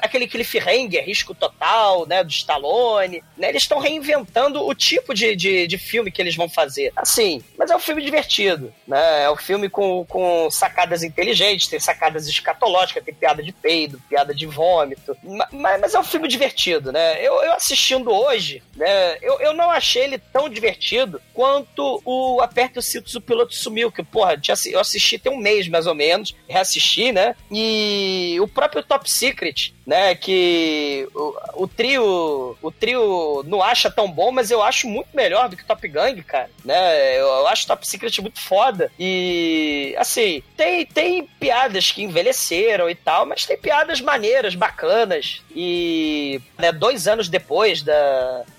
aquele cliffhanger, risco total, né, do Stallone, né, eles estão reinventando o tipo de filme que eles vão fazer, assim, mas é um filme divertido, né, é um filme com sacadas inteligentes, tem sacadas escatológicas, tem piada de peido, piada de vômito, mas é um filme divertido, né, eu assistindo hoje, né, eu não achei ele tão divertido quanto o Aperta os Cintos, o Piloto Sumiu, que, porra, eu assisti tem um mês, mais ou menos, reassisti, né, e o próprio Top Secret, né, que o trio não acha tão bom, mas eu acho muito melhor do que Top Gang, cara, né, eu acho Top Secret muito foda, e assim, tem piadas que envelheceram e tal, mas tem piadas maneiras, bacanas, e, né, 2 anos depois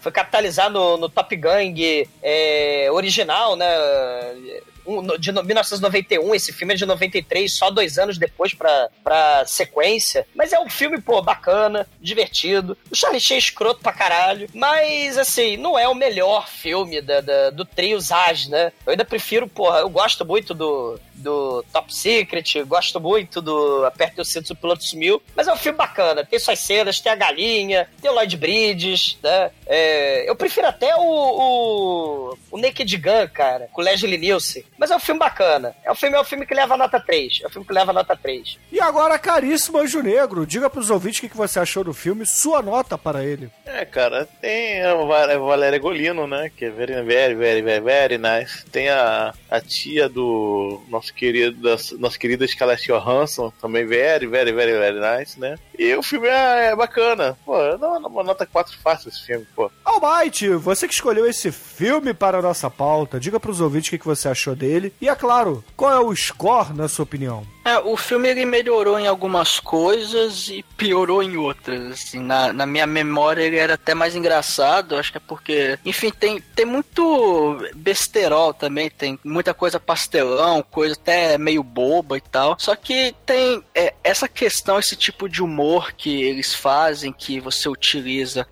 foi capitalizar no Top Gang original, né, de 1991, esse filme é de 93, só 2 anos depois pra sequência, mas é um filme, pô, bacana, divertido, o Charlie Sheen é escroto pra caralho, mas, assim, não é o melhor filme do trio Zaz, né, eu ainda prefiro, porra, eu gosto muito do Top Secret, gosto muito do Aperta os Cintos, o Piloto Sumiu, mas é um filme bacana, tem suas cenas, tem a galinha, tem o Lloyd Bridges, né, eu prefiro até o Naked Gun, cara, com o Leslie Nielsen, mas é um filme bacana, é um filme que leva a nota 3, E agora, caríssimo Anjo Negro, diga pros ouvintes o que você achou do filme, sua nota para ele. Cara, tem o Valéria Golino, né, que é very, very, very, very, very nice, tem a tia do nossa querida Scarlett Johansson, também very, very, very, very nice, né? E o filme é bacana. Pô, eu dou uma nota 4 fácil esse filme, pô. Almighty, você que escolheu esse filme para a nossa pauta, diga pros ouvintes o que você achou dele. E, é claro, qual é o score, na sua opinião? O filme, ele melhorou em algumas coisas e piorou em outras, assim, na minha memória ele era até mais engraçado, acho que é porque, enfim, tem muito besterol também, tem muita coisa pastelão, coisa até meio boba e tal, só que tem essa questão, esse tipo de humor que eles fazem, que você utiliza,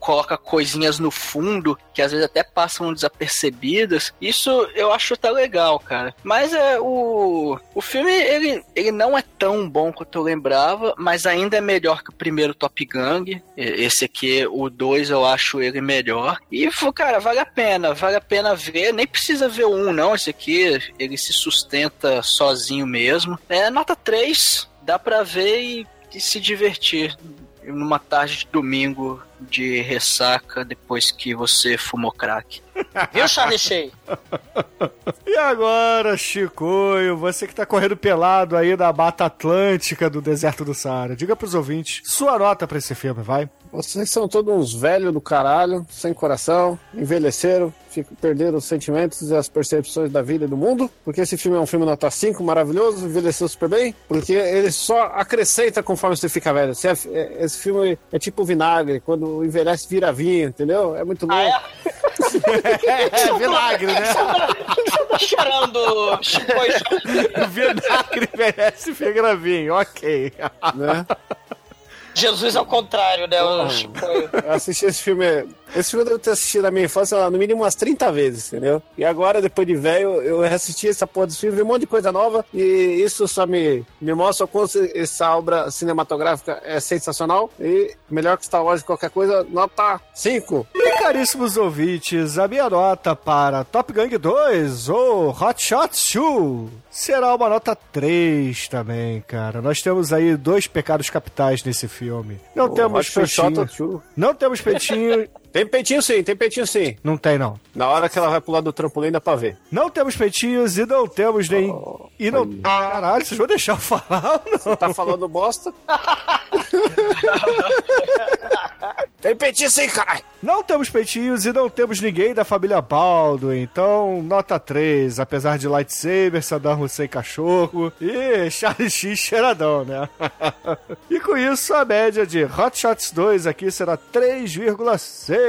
coloca coisinhas no fundo, que às vezes até passam desapercebidas, isso eu acho até legal, cara, mas o filme, ele não é tão bom quanto eu lembrava, mas ainda é melhor que o primeiro Top Gang. Esse aqui, o 2, eu acho ele melhor. E, cara, vale a pena ver. Nem precisa ver o 1, não. Esse aqui, ele se sustenta sozinho mesmo. Nota 3, dá pra ver e se divertir numa tarde de domingo de ressaca depois que você fumou crack. Viu, Charlie Sheen? E agora, Chicoio, você que tá correndo pelado aí na Mata Atlântica do Deserto do Saara, diga pros ouvintes, sua nota pra esse filme, vai? Vocês são todos uns velhos do caralho, sem coração, envelheceram, perderam os sentimentos e as percepções da vida e do mundo, porque esse filme é um filme nota 5, maravilhoso, envelheceu super bem, porque ele só acrescenta conforme você fica velho. Esse filme é tipo vinagre, quando envelhece vira vinho, entendeu? É muito louco. É vinagre, né? Você tá cheirando Chico e vinagre envelhece vira vinho, ok. Né? Jesus ao contrário, né? Eu assisti esse filme. Esse filme eu devo ter assistido na minha infância, lá, no mínimo umas 30 vezes, entendeu? E agora, depois de velho, eu assisti essa porra desse filme, vi um monte de coisa nova, e isso só me mostra o quanto essa obra cinematográfica é sensacional, e melhor que Star Wars de qualquer coisa, nota 5. E caríssimos ouvintes, a minha nota para Top Gang 2 ou Hot Shots 2 será uma nota 3 também, cara. Nós temos aí dois pecados capitais nesse filme. Não temos peitinho. Não temos peitinho. Tem peitinho sim, tem peitinho sim. Não tem, não. Na hora que ela vai pular do trampolim dá pra ver. Não temos peitinhos e não temos nem... e não... Caralho, vocês vão deixar eu falar ou não? Você tá falando bosta? Tem peitinho sim, caralho. Não temos peitinhos e não temos ninguém da família Baldo, então nota 3, apesar de lightsaber, Saddam Hussein cachorro e Charlie Sheen cheiradão, né? E com isso, a média de Hot Shots 2 aqui será 3,6.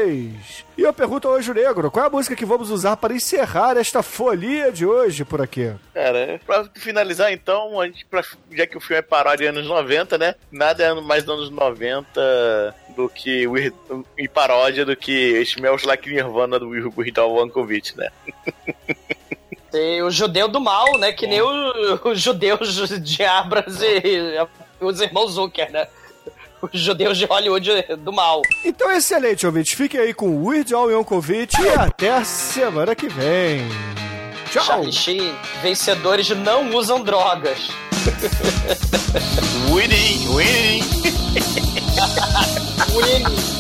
E eu pergunto ao Anjo Negro, qual é a música que vamos usar para encerrar esta folia de hoje por aqui? Cara, pra finalizar então, a gente, já que o filme é paródia de anos 90, né? Nada é mais anos 90 do que e paródia do que Smells Like Nirvana do Weird Al Yankovic, né? Tem o judeu do mal, né? Que nem os judeus de Abras e os irmãos Zucker, né? Os judeus de Hollywood do mal. Então é excelente, ouvinte. Fiquem aí com o Weird Al Yankovic e até a semana que vem. Tchau! Charlie Sheen, vencedores não usam drogas. Winning, winning. Winning.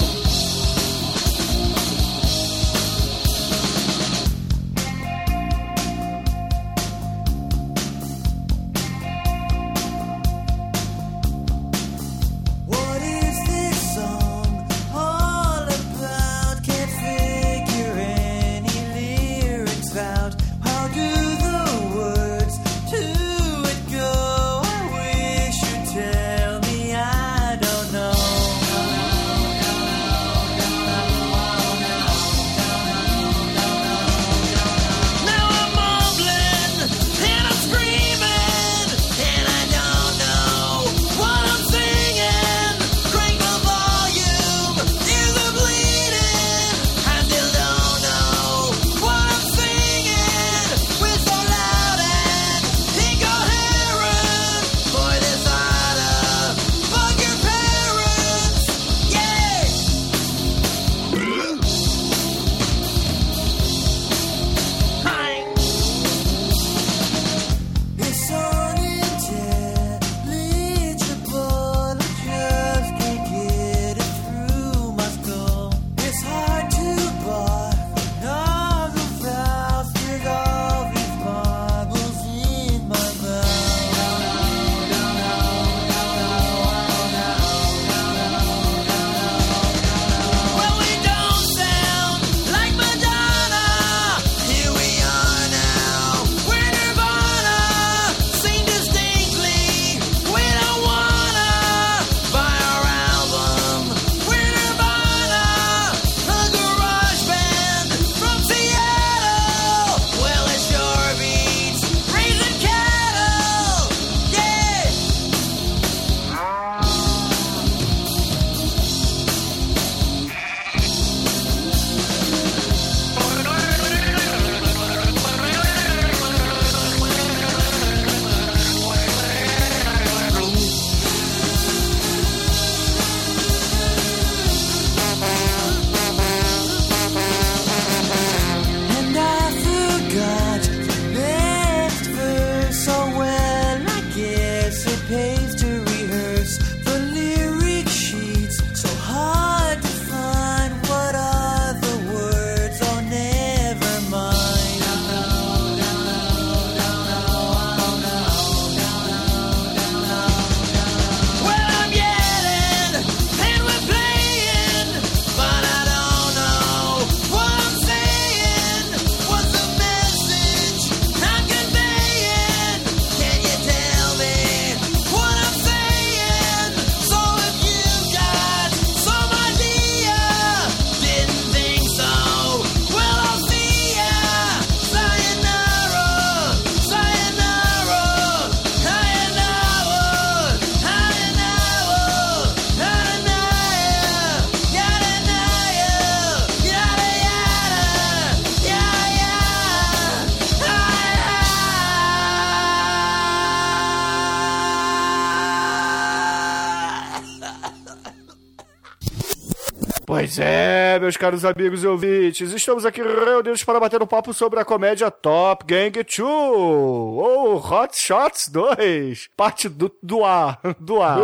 Pois é, meus caros amigos e ouvintes, estamos aqui reunidos para bater um papo sobre a comédia Top Gang 2, ou Hot Shots 2, parte do A, do A.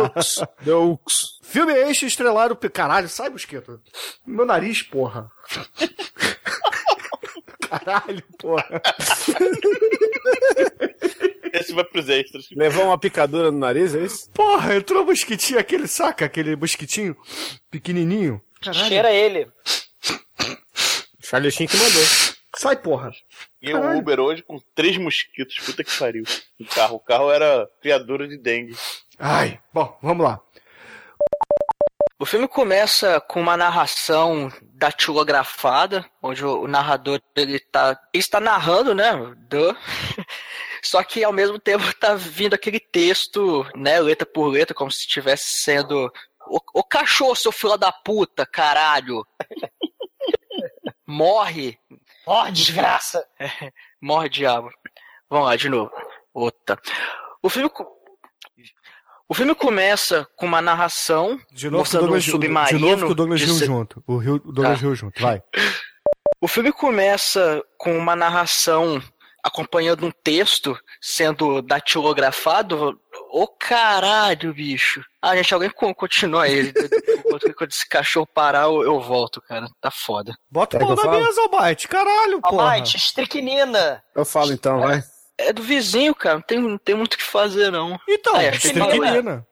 Dux. Filme este estrelado... Caralho, sai, mosquito. Meu nariz, porra. Caralho, porra. Esse vai pros extras. Levar uma picadura no nariz, é isso? Porra, entrou um mosquitinho, aquele, saca? Aquele mosquitinho pequenininho. Caralho. Cheira ele. Charlie Sheen que mandou. Sai, porra. E o Uber hoje com 3 mosquitos. Puta que pariu. O carro. O carro era criadora de dengue. Ai, bom, vamos lá. O filme começa com uma narração datilografada, onde o narrador ele está narrando, né? Só que ao mesmo tempo está vindo aquele texto, né? Letra por letra, como se estivesse sendo o cachorro, seu filho da puta, caralho. Morre. Morre, desgraça. Morre, diabo. Vamos lá, de novo. Outra. O filme começa com uma narração de novo, mostrando Douglas, um submarino... De novo que o Douglas Hill junto. O Douglas Hill junto, vai. O filme começa com uma narração acompanhando um texto sendo datilografado. Ô, caralho, bicho. Ah, gente, alguém continua aí. Quando esse cachorro parar, eu volto, cara. Tá foda. Bota o pau na mesa, Albite. Caralho, porra. Albite, estricnina. Eu falo então, vai. É do vizinho, cara. Não tem muito o que fazer, não. Então, estricnina.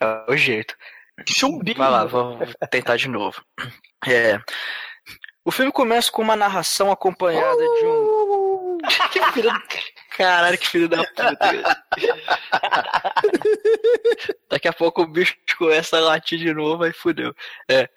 É o jeito. Chumbinho. Vai lá, vamos tentar de novo. É. O filme começa com uma narração acompanhada de um... Que filho da... Caralho, que filho da puta. Daqui a pouco o bicho começa a latir de novo, aí fudeu. É...